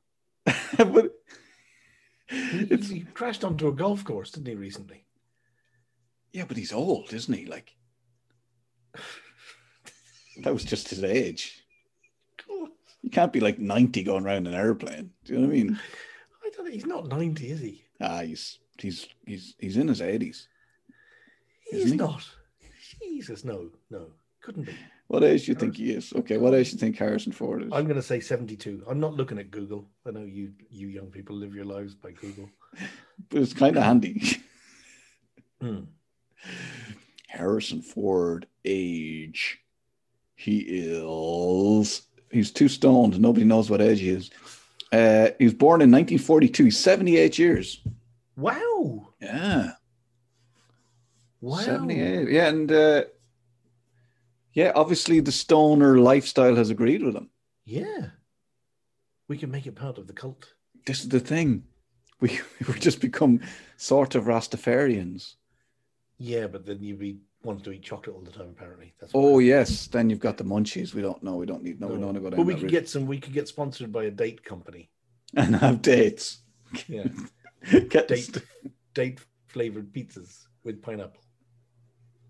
But he crashed onto a golf course, didn't he, recently? Yeah, but he's old, isn't he? Like, that was just his age. You can't be like 90 going around an airplane. Do you know what I mean? I don't think he's not 90, is he? Ah, he's in his 80s. He's not. Jesus, no, couldn't be. What age do you think he is? Okay, what age do you think Harrison Ford is? I'm going to say 72. I'm not looking at Google. I know you young people live your lives by Google. But it's kind of handy. Harrison Ford age. He's too stoned. Nobody knows what age he is. He was born in 1942. He's 78 years. Wow. Yeah. Wow. 78. Yeah, and... yeah, obviously the stoner lifestyle has agreed with him. Yeah. We can make it part of the cult. This is the thing. We just become sort of Rastafarians. Yeah, but then you'd be wanting to eat chocolate all the time, apparently. That's yes. Then you've got the munchies. We don't know. We don't need no. We don't know. But we could get sponsored by a date company. And have dates. Yeah. Date flavored pizzas with pineapple.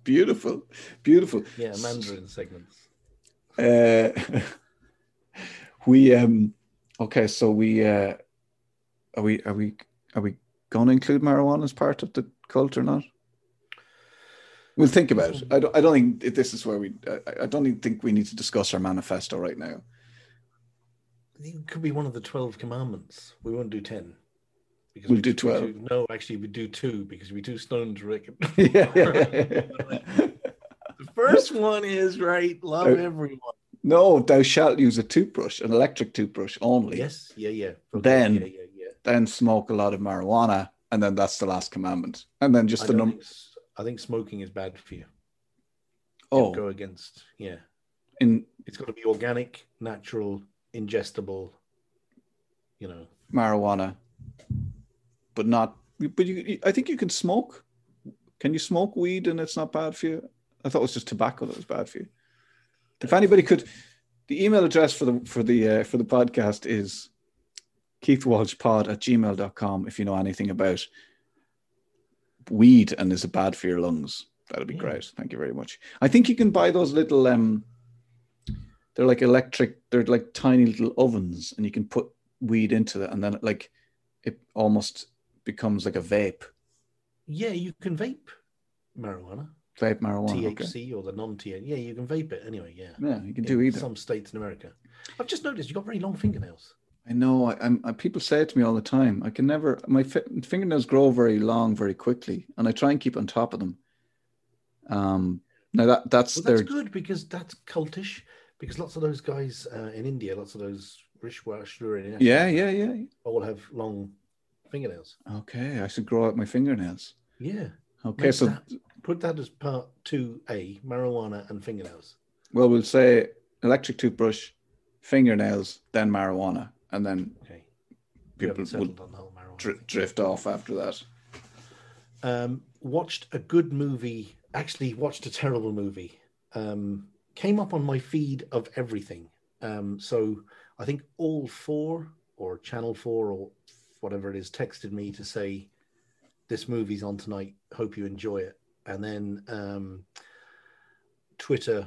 Beautiful. Yeah, Mandarin segments. Are we going to include marijuana as part of the cult or not? We'll think about it. I don't think we need to discuss our manifesto right now. It could be one of the 12 commandments. We won't do 10. Because we'll do 12. We do 2 because we're too stoned to reckon. The first one is love everyone. No, thou shalt use a toothbrush, an electric toothbrush only. Yes, yeah. Okay. Then smoke a lot of marijuana, and then that's the last commandment. And then just the number. I think smoking is bad for you. Oh, go against it's got to be organic, natural, ingestible. Marijuana. But not. But I think you can smoke. Can you smoke weed and it's not bad for you? I thought it was just tobacco that was bad for you. If anybody could, the email address for the podcast is keithwalshpod@gmail.com. If you know anything about weed and is it bad for your lungs, that'd be great. Thank you very much. I think you can buy those little. They're like electric. They're like tiny little ovens, and you can put weed into that, and then it almost becomes like a vape. Yeah, you can vape marijuana. THC or the non-THC. Yeah, you can vape it anyway, yeah. Yeah, you can do either. Some states in America. I've just noticed you've got very long fingernails. I know. People say it to me all the time. I can never... My fingernails grow very long, very quickly, and I try and keep on top of them. Now, that's good because that's cultish, because lots of those guys in India, lots of those... all have long fingernails. Okay, I should grow out my fingernails. Yeah. Okay, so put that as part 2A, marijuana and fingernails. Well, we'll say electric toothbrush, fingernails, then marijuana, and then people will drift off after that. Watched a terrible movie. Came up on my feed of everything. So I think all 4 or Channel 4 or whatever it is texted me to say, this movie's on tonight. Hope you enjoy it. And then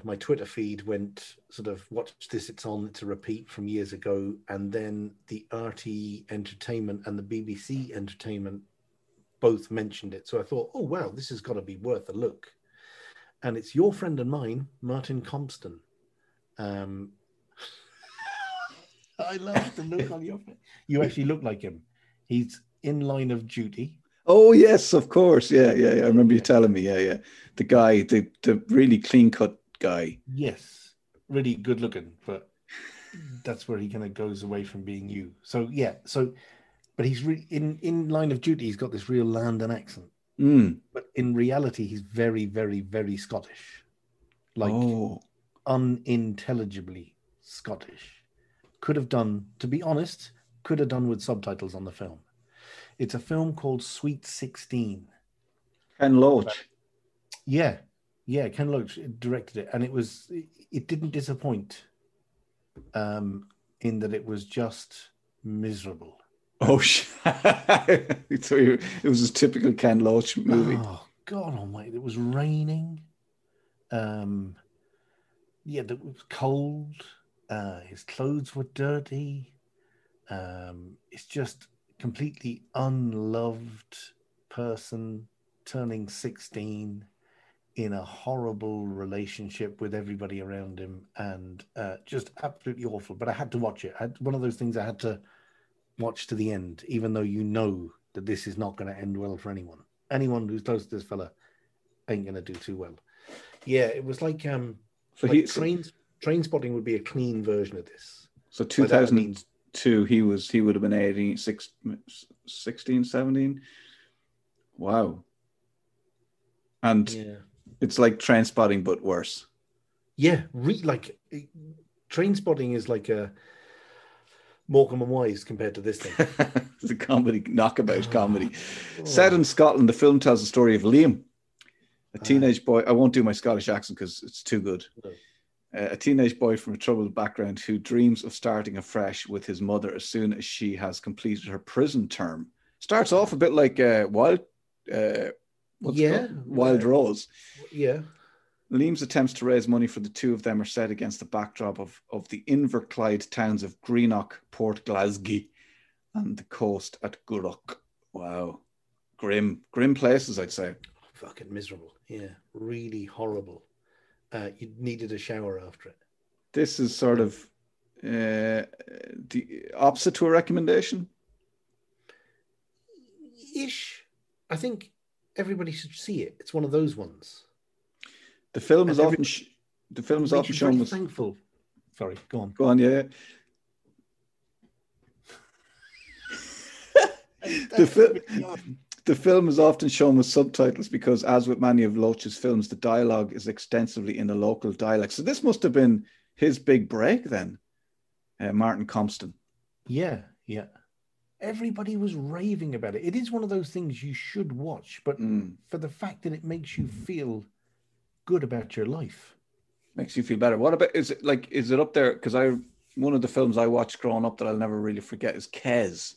my Twitter feed went sort of, watch this, it's on, it's a repeat from years ago. And then the RTE Entertainment and the BBC Entertainment both mentioned it. So I thought, oh, wow, this has got to be worth a look. And it's your friend and mine, Martin Compston. I love the look on your face. You actually look like him. He's in line of duty. Oh, yes, of course. Yeah. I remember you telling me. Yeah. The guy, the really clean cut guy. Yes. Really good looking, but that's where he kind of goes away from being you. So, yeah. So, but he's in Line of Duty, he's got this real London accent. Mm. But in reality, he's very, very, very Scottish. Like unintelligibly Scottish. Could have done, to be honest, could have done with subtitles on the film. It's a film called Sweet 16. Ken Loach. Yeah, Ken Loach directed it, and it didn't disappoint in that it was just miserable. Oh, shit. It was a typical Ken Loach movie. Oh, God almighty. It was raining. It was cold. His clothes were dirty. It's just completely unloved person turning 16 in a horrible relationship with everybody around him, and just absolutely awful. But I had to watch it. One of those things I had to watch to the end, even though you know that this is not going to end well for anyone. Anyone who's close to this fella ain't going to do too well. Yeah, it was like Trainspotting would be a clean version of this. So 2002, he would have been 18, 16, 17. Wow. And It's like Trainspotting, but worse. Yeah, like Trainspotting is like a Morecambe and Wise compared to this thing. It's a comedy, knockabout comedy. Oh. Set in Scotland, the film tells the story of Liam, a teenage boy. I won't do my Scottish accent because it's too good. No. A teenage boy from a troubled background who dreams of starting afresh with his mother as soon as she has completed her prison term. Starts off a bit like Wild Rose. Yeah. Liam's attempts to raise money for the two of them are set against the backdrop of the Inverclyde towns of Greenock, Port Glasgow, and the coast at Gourock. Wow. Grim places, I'd say. Fucking miserable. Yeah. Really horrible. You needed a shower after it. This is sort of the opposite to a recommendation? Ish. I think everybody should see it. It's one of those ones. The film is often shown. Very thankful. Sorry, go on. Go on, yeah. The film is often shown with subtitles because, as with many of Loach's films, the dialogue is extensively in the local dialect. So this must have been his big break then, Martin Compston. Yeah. Everybody was raving about it. It is one of those things you should watch, but for the fact that it makes you feel good about your life. Makes you feel better. What about, is it up there? Because one of the films I watched growing up that I'll never really forget is Kes.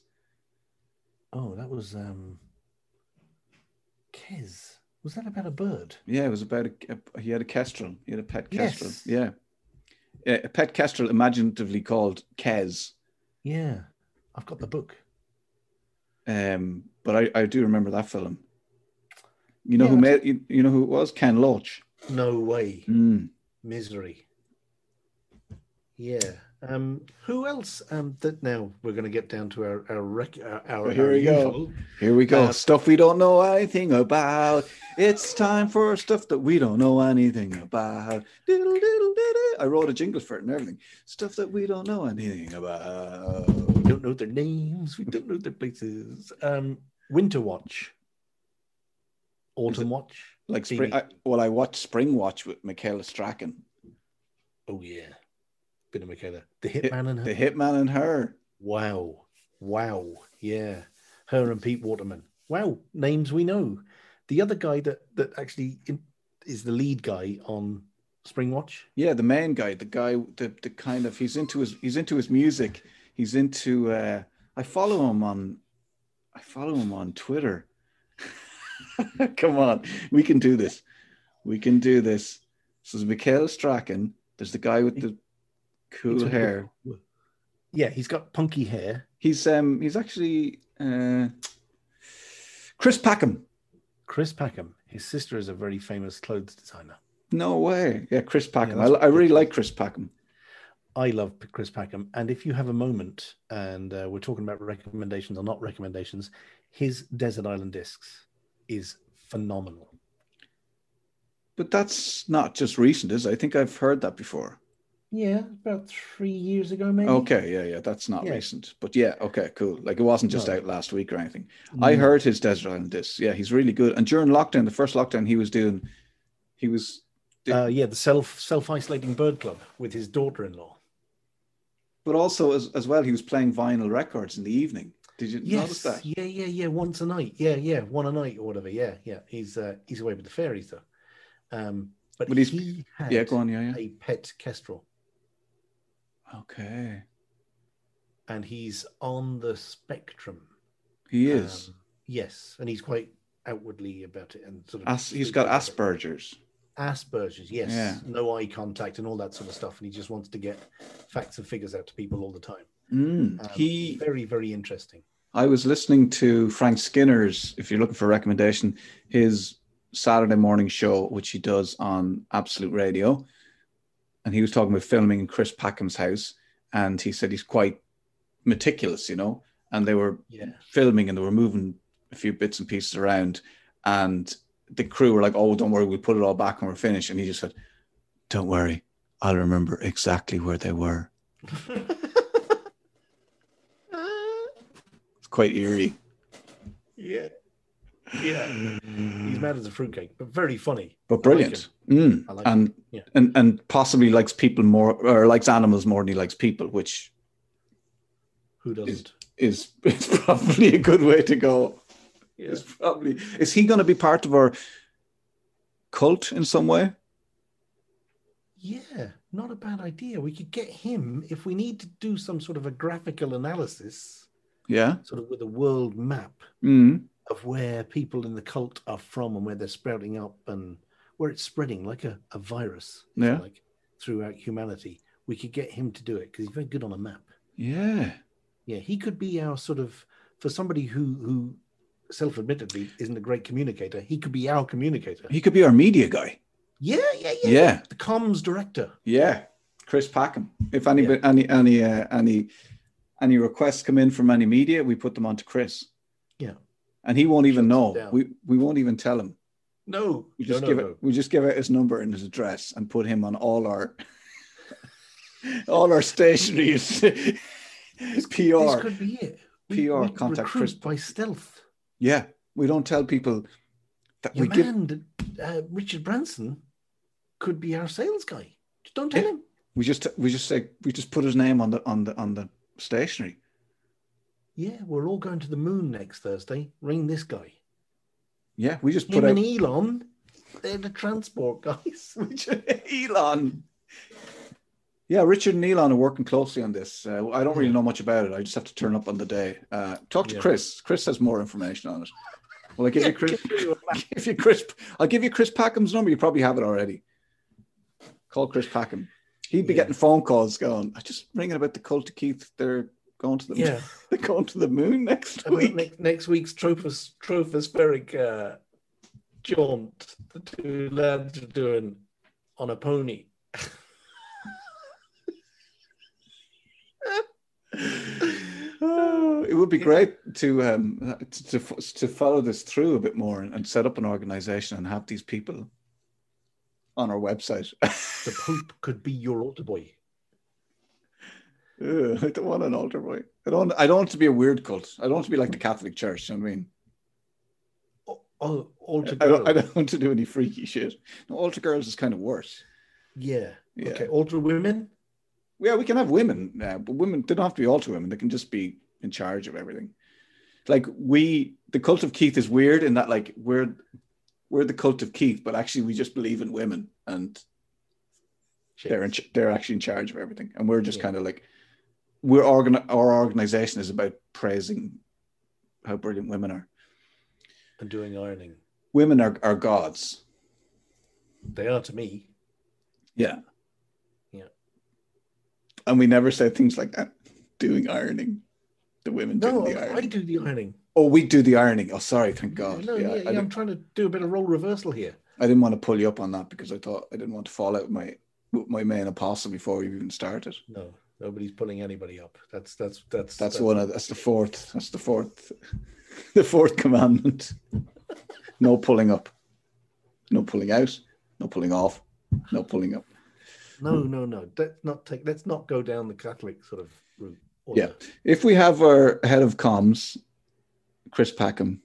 Oh, that was... Kes. Was that about a bird? Yeah, it was about he had a kestrel. He had a pet kestrel. Yes. Yeah. A pet kestrel imaginatively called Kes. Yeah. I've got the book. But I do remember that film. You know you know who it was? Ken Loach. No way. Misery. Yeah. Who else? That now we're going to get down to our here we go. Here we go. Stuff we don't know anything about. It's time for stuff that we don't know anything about. Diddle, diddle, diddle. I wrote a jingle for it and everything. Stuff that we don't know anything about. We don't know their names. We don't know their places. Winter Watch. Autumn Watch. Like spring. I watched Spring Watch with Michaela Strachan. Oh yeah. Bit of Michaela. The Hitman and Her. Wow. Yeah. Her and Pete Waterman. Wow. Names we know. The other guy that actually is the lead guy on Spring Watch. Yeah, the main guy. The guy, the kind of, he's into his music. He's into, I follow him on Twitter. Come on. We can do this. So there's Michaela Strachan. There's the guy with the cool hair. Yeah, he's got punky hair. He's actually Chris Packham. His sister is a very famous clothes designer. No way. Yeah, Chris Packham. Yeah, I really like Chris Packham. I love Chris Packham. And if you have a moment, and we're talking about recommendations or not recommendations, his Desert Island Discs is phenomenal. But that's not just recent, is it? I think I've heard that before. Yeah, about 3 years ago, maybe. Okay, yeah, that's not recent. But yeah, okay, cool. Like, it wasn't just out last week or anything. No. I heard his Desert Island Discs. Yeah, he's really good. And during lockdown, the first lockdown, he was doing the self-isolating bird club with his daughter-in-law. But also, as well, he was playing vinyl records in the evening. Did you notice that? Yeah, once a night. Yeah, one a night or whatever. Yeah. He's away with the fairies, though. But he had a pet kestrel. Okay. And he's on the spectrum. He is? Yes, and he's quite outwardly about it. And sort of he's got Asperger's. Asperger's, yes. Yeah. No eye contact and all that sort of stuff. And he just wants to get facts and figures out to people all the time. Very, very interesting. I was listening to Frank Skinner's, if you're looking for a recommendation, his Saturday morning show, which he does on Absolute Radio. And he was talking about filming in Chris Packham's house. And he said he's quite meticulous, you know, and they were filming and they were moving a few bits and pieces around. And the crew were like, oh, don't worry, we'll put it all back when we're finished. And he just said, don't worry, I'll remember exactly where they were. It's quite eerie. Yeah. He's mad as a fruitcake, but very funny. But brilliant. And possibly likes people more, or likes animals more than he likes people, which... Who doesn't? Is probably a good way to go. Yeah. Is he going to be part of our cult in some way? Yeah, not a bad idea. We could get him if we need to do some sort of a graphical analysis. Yeah. Sort of with a world map of where people in the cult are from and where they're sprouting up and where it's spreading like a virus throughout humanity. We could get him to do it because he's very good on a map. Yeah. Yeah, he could be our sort of, for somebody who self-admittedly isn't a great communicator, he could be our communicator. He could be our media guy. Yeah. The comms director. Yeah, Chris Packham. If any requests come in from any media, we put them on to Chris. Yeah. And he won't even know. We won't even tell him. No. We just give out his number and his address and put him on all our stationaries. This could be it. We contact Chris by stealth. Yeah, we don't tell people that we give... Richard Branson could be our sales guy. Just don't tell him. We just put his name on the stationery. Yeah, we're all going to the moon next Thursday. Ring this guy. Yeah, we just put him out... and Elon. They're the transport guys. Richard Elon. Yeah, Richard and Elon are working closely on this. I don't really know much about it. I just have to turn up on the day. Talk to Chris. Chris has more information on it. Well, I give you Chris. I'll give you Chris Packham's number. You probably have it already. Call Chris Packham. He'd be getting phone calls going, I just ringing about the cult of Keith. They're going to the moon. They're going to the moon next week. Next week's trophospheric jaunt. The two lads are doing on a pony. It would be great to follow this through a bit more and set up an organization and have these people on our website. The Pope could be your altar boy. Ew, I don't want an altar boy. I don't want to be a weird cult. I don't want to be like the Catholic Church. You know what I mean? Altar girl. I don't want to do any freaky shit. No, altar girls is kind of worse. Yeah. Okay. Altar women. Yeah, we can have women now, but women, they don't have to be altar women. They can just be in charge of everything. Like the cult of Keith is weird in that, like, we're the cult of Keith, but actually we just believe in women and they're actually in charge of everything. And we're just kind of like, our organization is about praising how brilliant women are. And doing ironing. Women are gods. They are to me. Yeah. And we never said things like that. Doing ironing. The women do the ironing. I do the ironing. Oh, we do the ironing. Oh, sorry. Thank God. No, I'm trying to do a bit of role reversal here. I didn't want to pull you up on that because I thought I didn't want to fall out with my main apostle before we even started. No, nobody's pulling anybody up. That's the fourth. the fourth commandment. No pulling up, no pulling out, no pulling off, no pulling up. No. Let's not go down the Catholic sort of route. Order. Yeah. If we have our head of comms, Chris Packham.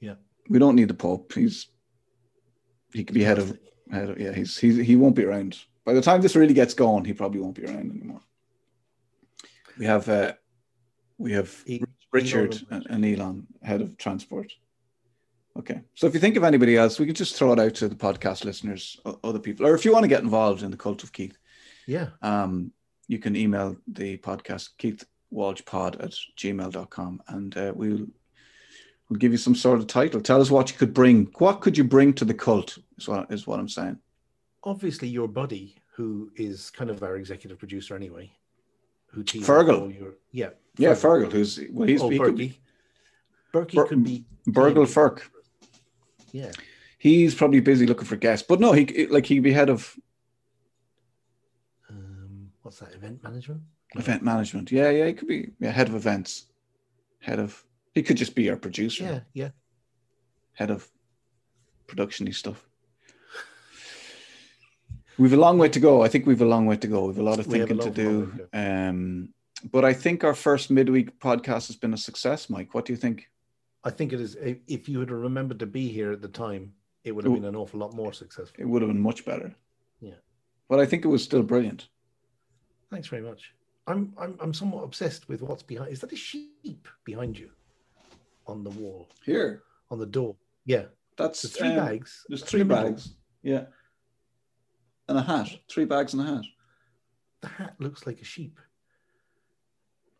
Yeah. We don't need the Pope. He could be head of yeah. He won't be around by the time this really gets going. He probably won't be around anymore. We have Richard and Elon, head of transport. Okay. So if you think of anybody else, we could just throw it out to the podcast listeners, other people, or if you want to get involved in the cult of Keith, yeah, you can email the podcast, keithwalshpod@gmail.com, and we'll give you some sort of title. Tell us what you could bring. What could you bring to the cult is what I'm saying. Obviously, your buddy, who is kind of our executive producer anyway, who teaches all your... Yeah, Fergal, who's... Well, he's Berkey. Berkey could be... Bergal Ferk. Yeah, he's probably busy looking for guests, but no, he'd be head of what's that? Event management. Event management. Yeah, he could be head of events. He could just be our producer. Yeah. Head of production-y stuff. We've a long way to go. I think we've a long way to go. We've a lot of thinking to do. But I think our first midweek podcast has been a success, Mike. What do you think? I think it is. If you had remembered to be here at the time, it would have been an awful lot more successful. It would have been much better. Yeah. But I think it was still brilliant. Thanks very much. I'm somewhat obsessed with what's behind. Is that a sheep behind you on the wall? Here. On the door. Yeah. That's the three bags. There's three bags. Yeah. And a hat. 3 bags and a hat. The hat looks like a sheep.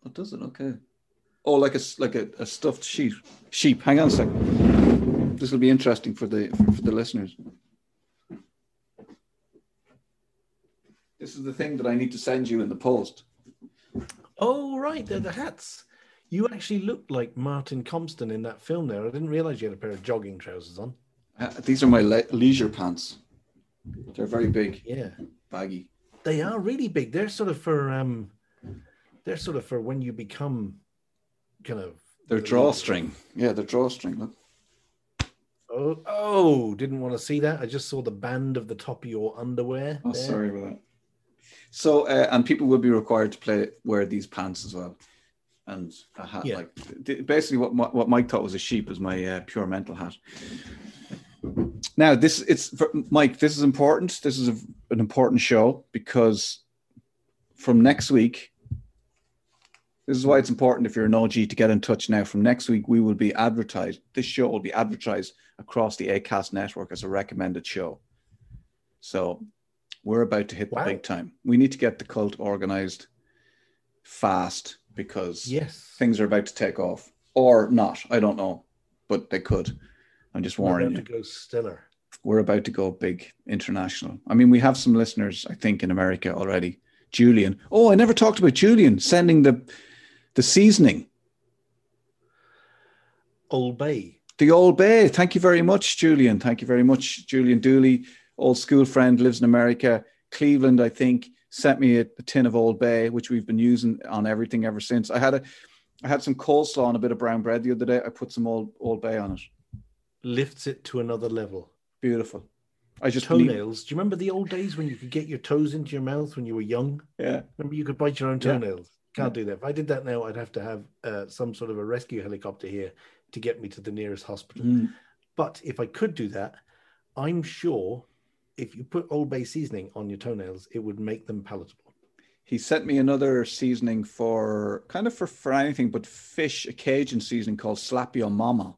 Oh, does it? Okay. Oh, like a stuffed sheep. Sheep. Hang on a second. This will be interesting for the listeners. This is the thing that I need to send you in the post. Oh, right. They're the hats. You actually looked like Martin Compston in that film there. I didn't realize you had a pair of jogging trousers on. These are my leisure pants. They're very big. Yeah. Baggy. They are really big. They're sort of for when you become... Kind of their drawstring. Yeah, their drawstring. Look. Oh, didn't want to see that. I just saw the band of the top of your underwear. Oh, there. Sorry about that. So, and people will be required to wear these pants as well, and a hat. Yeah. Like basically, what Mike thought was a sheep is my pure mental hat. Now, Mike. This is important. This is an important show because from next week. This is why it's important if you're an OG to get in touch now. From next week, we will be advertised. This show will be advertised across the Acast network as a recommended show. So we're about to hit the big time. We need to get the cult organized fast because things are about to take off. Or not. I don't know. But they could. I'm just warning you. We're about to go stellar. We're about to go big international. I mean, we have some listeners, I think, in America already. Julian. Oh, I never talked about Julian sending the seasoning. Old Bay. The Old Bay. Thank you very much, Julian. Thank you very much, Julian Dooley. Old school friend, lives in America. Cleveland, I think, sent me a tin of Old Bay, which we've been using on everything ever since. I had some coleslaw and a bit of brown bread the other day. I put some Old Bay on it. Lifts it to another level. Beautiful. I just toenails. Do you remember the old days when you could get your toes into your mouth when you were young? Yeah. Remember you could bite your own toenails. Can't do that. If I did that now, I'd have to have some sort of a rescue helicopter here to get me to the nearest hospital. Mm. But if I could do that, I'm sure if you put Old Bay seasoning on your toenails, it would make them palatable. He sent me another seasoning for anything but fish, a Cajun seasoning called Slap Your Mama.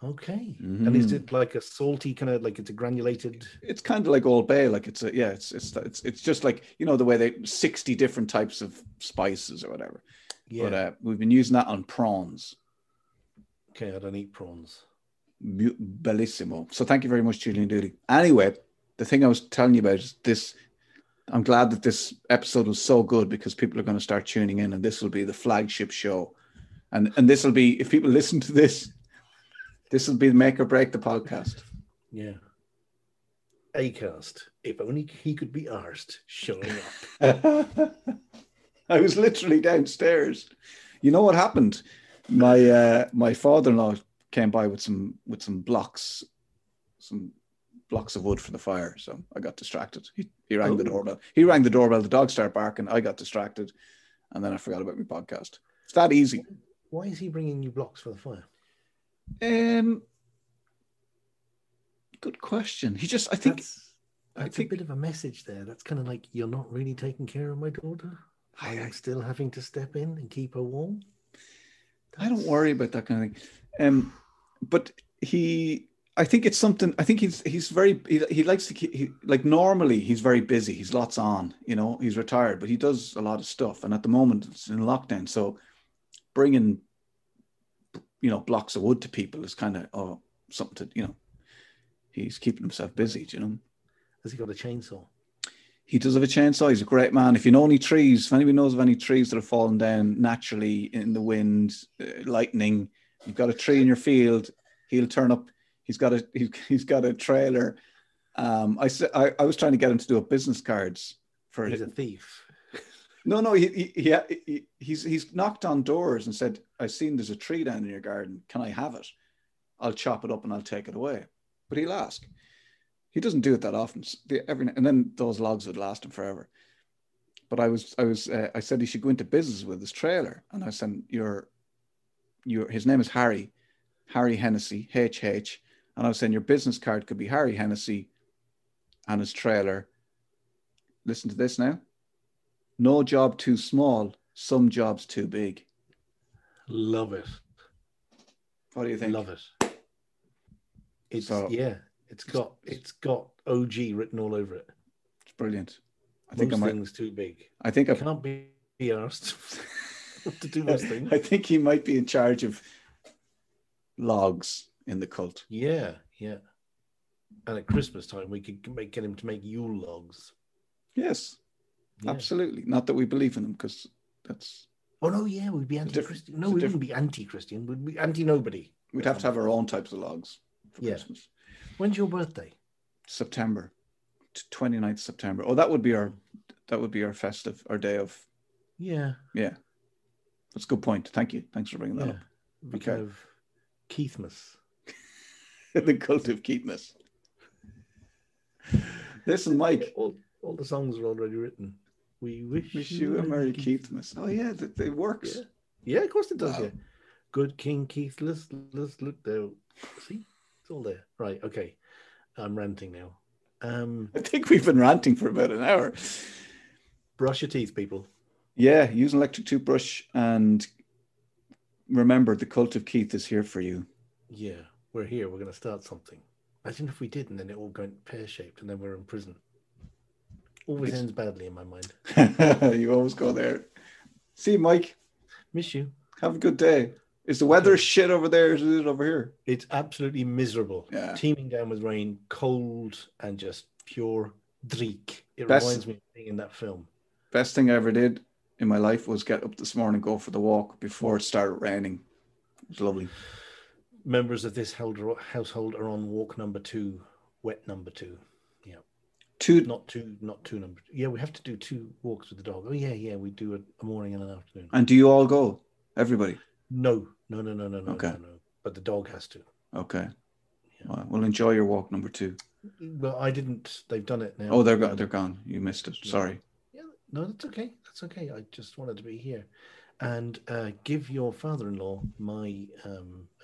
Okay. Mm-hmm. And is it like a salty kind of like it's a granulated? It's kind of like Old Bay. Like it's it's just like, you know, the way they 60 different types of spices or whatever. Yeah. But we've been using that on prawns. Okay. I don't eat prawns. Bellissimo. So thank you very much, Julian Dooley. Anyway, the thing I was telling you about is this. I'm glad that this episode was so good because people are going to start tuning in and this will be the flagship show. And this will be, if people listen to this, this will be make or break the podcast. Yeah. Acast. If only he could be arsed showing up. I was literally downstairs. You know what happened? My father-in-law came by with some blocks of wood for the fire, so I got distracted. He rang the doorbell. The dog started barking. I got distracted, and then I forgot about my podcast. It's that easy. Why is he bringing you blocks for the fire? Good question. He just, I think a bit of a message there. That's kind of like, you're not really taking care of my daughter. I'm still having to step in and keep her warm. I don't worry about that kind of thing. But he, I think it's something, I think he's very, he likes to keep, like normally he's very busy. He's lots on, you know, he's retired, but he does a lot of stuff. And at the moment it's in lockdown. So bringing, you know, blocks of wood to people is kind of something to, you know, he's keeping himself busy, do you know? Has he got a chainsaw? He does have a chainsaw. He's a great man. If you know any trees, if anybody knows of any trees that have fallen down naturally in the wind, lightning, you've got a tree in your field, he'll turn up. He's got a trailer. I was trying to get him to do a business cards for. He's a thief. No. He's knocked on doors and said, "I've seen there's a tree down in your garden. Can I have it? I'll chop it up and I'll take it away." But he'll ask. He doesn't do it that often. And then those logs would last him forever. But I said he should go into business with his trailer. And I said, his name is Harry Hennessy, HH. And I was saying, your business card could be Harry Hennessy and his trailer. Listen to this now. No job too small, some jobs too big. Love it. What do you think? Love it. It's got OG written all over it. It's brilliant. Things too big. I think I can't be asked to do those things. I think he might be in charge of logs in the cult. Yeah, yeah. And at Christmas time, we could get him to make Yule logs. Yes, yeah. Absolutely. Not that we believe in them, because that's. Oh no! Yeah, we'd be anti-Christian. No, we wouldn't be anti-Christian. We'd be anti-nobody. We'd have to have our own types of logs for Christmas. When's your birthday? September, 29th September. Oh, that would be our festive, our day of. Yeah. Yeah. That's a good point. Thank you. Thanks for bringing that up. Because okay. Of Keithmas. The cult of Keithmas. Listen, Mike. All the songs are already written. We wish you a Merry Keithmas. Oh, yeah, it works. Yeah, of course it does. Wow. Yeah. Good King Keith, let's look there. See? All there, right? Okay, I'm ranting now. I think we've been ranting for about an hour. Brush your teeth, people. Yeah, use an electric toothbrush, and remember, the cult of Keith is here for you. Yeah, we're here. We're going to start something. Imagine if we did, and then it all went pear-shaped, and then we're in prison. Always ends badly in my mind. You always go there. See you, Mike. Miss you. Have a good day. Is the weather shit over there as it is over here? It's absolutely miserable. Yeah. Teeming down with rain, cold, and just pure dreek. Reminds me of being in that film. Best thing I ever did in my life was get up this morning, go for the walk before it started raining. It was lovely. Members of this household are on walk number 2, wet number 2. Yeah. Not two number 2. Yeah, we have to do 2 walks with the dog. Oh, yeah, we do a morning and an afternoon. And do you all go? Everybody? No. Okay. No. But the dog has to. Okay. Yeah. Well, enjoy your walk number 2. Well, I didn't. They've done it now. Oh, they're gone. You missed it. Yeah. Sorry. Yeah. No, that's okay. I just wanted to be here. And give your father-in-law my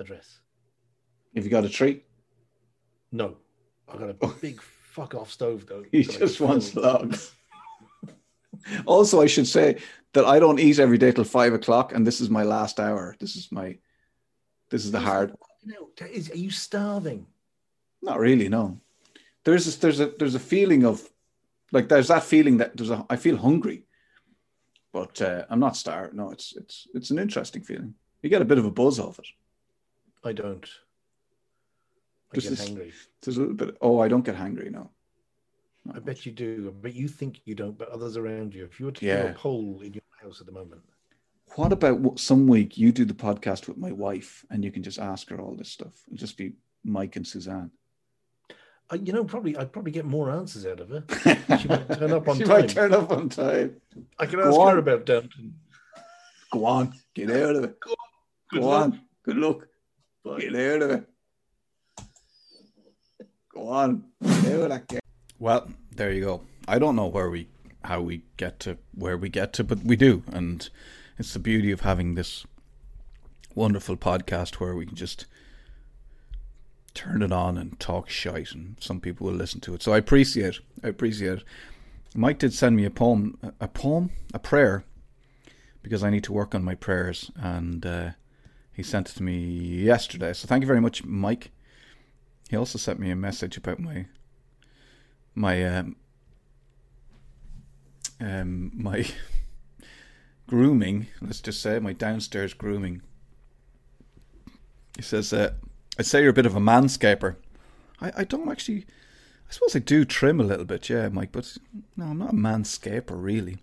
address. Have you got a tree? No. I got a big fuck-off stove, though. He just wants logs. Also, I should say that I don't eat every day till 5:00, and this is my last hour. This is the hard. Are you starving? Not really. No. There's a feeling of, like, there's that feeling that I feel hungry, but I'm not starved. No, it's an interesting feeling. You get a bit of a buzz off it. I don't. I get hangry. There's a little bit. Oh, I don't get hangry. No. I bet you do, but you think you don't, but others around you. If you were to do a poll in your house at the moment. What about some week you do the podcast with my wife and you can just ask her all this stuff? It'll just be Mike and Suzanne. I'd probably get more answers out of her. She might turn up on time. I can ask her about Downton. Go on, get out of it. Go on. Go on. Good luck. Get out of it. Go on. Get out of that. Well, there you go. I don't know how we get to, but we do, and it's the beauty of having this wonderful podcast where we can just turn it on and talk shite, and some people will listen to it. So I appreciate it. Mike did send me a prayer, because I need to work on my prayers, and he sent it to me yesterday. So thank you very much, Mike. He also sent me a message about my grooming, let's just say, my downstairs grooming. He says, I'd say you're a bit of a manscaper. I don't actually, I suppose I do trim a little bit, yeah, Mike, but no, I'm not a manscaper, really.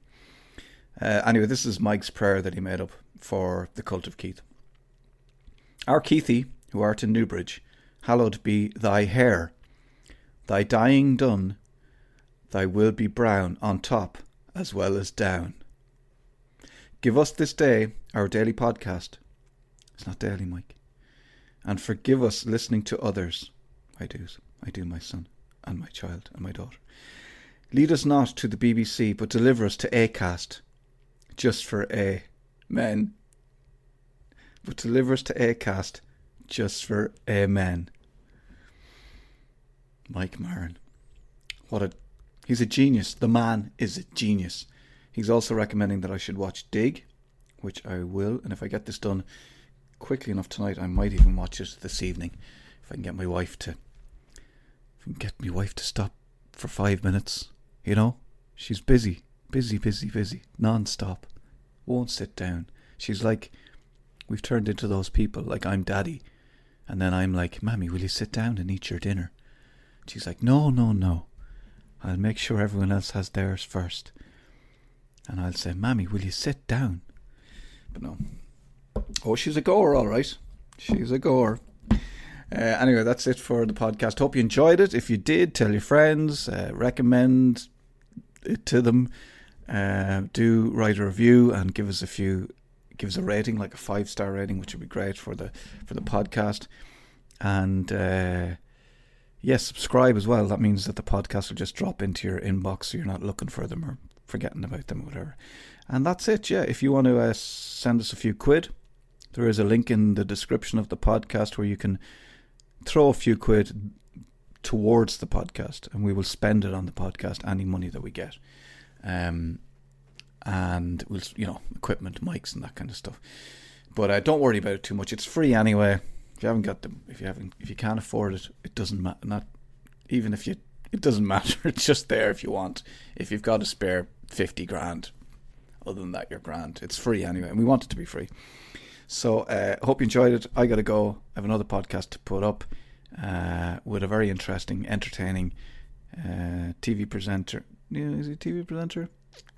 Anyway, this is Mike's prayer that he made up for the cult of Keith. Our Keithy, who art in Newbridge, hallowed be thy hair, thy dyeing done, thy will be brown on top as well as down. Give us this day our daily podcast. It's not daily, Mike. And forgive us listening to others. I do, my son, and my child, and my daughter. Lead us not to the BBC, but deliver us to Acast. Just for amen. But deliver us to Acast, just for amen. Mike Maron. He's a genius. The man is a genius. He's also recommending that I should watch Dig, which I will. And if I get this done quickly enough tonight, I might even watch it this evening. If I can get my wife to stop for 5 minutes, you know, she's busy, non-stop, won't sit down. She's like, we've turned into those people, like I'm daddy, and then I'm like, Mammy, will you sit down and eat your dinner? She's like, no, I'll make sure everyone else has theirs first. And I'll say, Mammy, will you sit down? But no. Oh, she's a goer, all right. She's a goer. Anyway, that's it for the podcast. Hope you enjoyed it. If you did, tell your friends. Recommend it to them. Do write a review and give us a rating, like a 5-star rating, which would be great for the podcast. And yes, subscribe as well. That means that the podcast will just drop into your inbox, so you're not looking for them or forgetting about them or whatever. And that's it. Yeah, if you want to send us a few quid, there is a link in the description of the podcast where you can throw a few quid towards the podcast, and we will spend it on the podcast, any money that we get, and we'll, you know, equipment, mics, and that kind of stuff. But don't worry about it too much. It's free anyway. If you can't afford it, it doesn't matter. It doesn't matter. It's just there if you want. If you've got a spare 50 grand, other than that, you're grand. It's free anyway, and we want it to be free. So hope you enjoyed it. I got to go. I have another podcast to put up with a very interesting, entertaining TV presenter. Yeah, is he a TV presenter?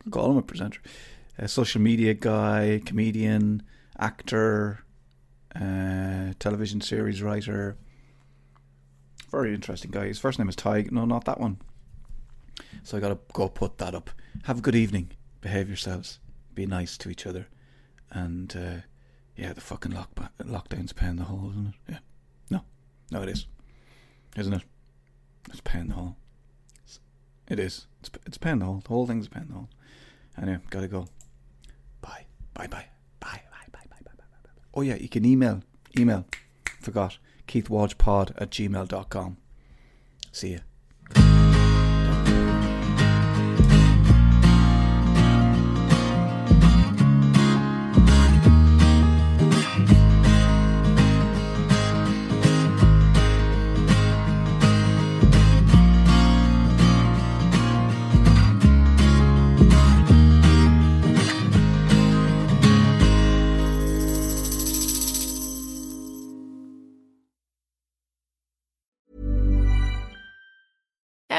I'll call him a presenter. A social media guy, comedian, actor, television series writer. Very interesting guy. His first name is Tig. No, not that one. So I got to go put that up. Have a good evening. Behave yourselves. Be nice to each other. And... yeah, the fucking lockdown's paying the hole, isn't it? Yeah. No, it is. Isn't it? It's paying the hole. It is. It's paying the hole. The whole thing's paying the hole. Anyway, gotta go. Bye. Bye. Oh yeah, you can email. Forgot. keithwalshpod@gmail.com. See ya.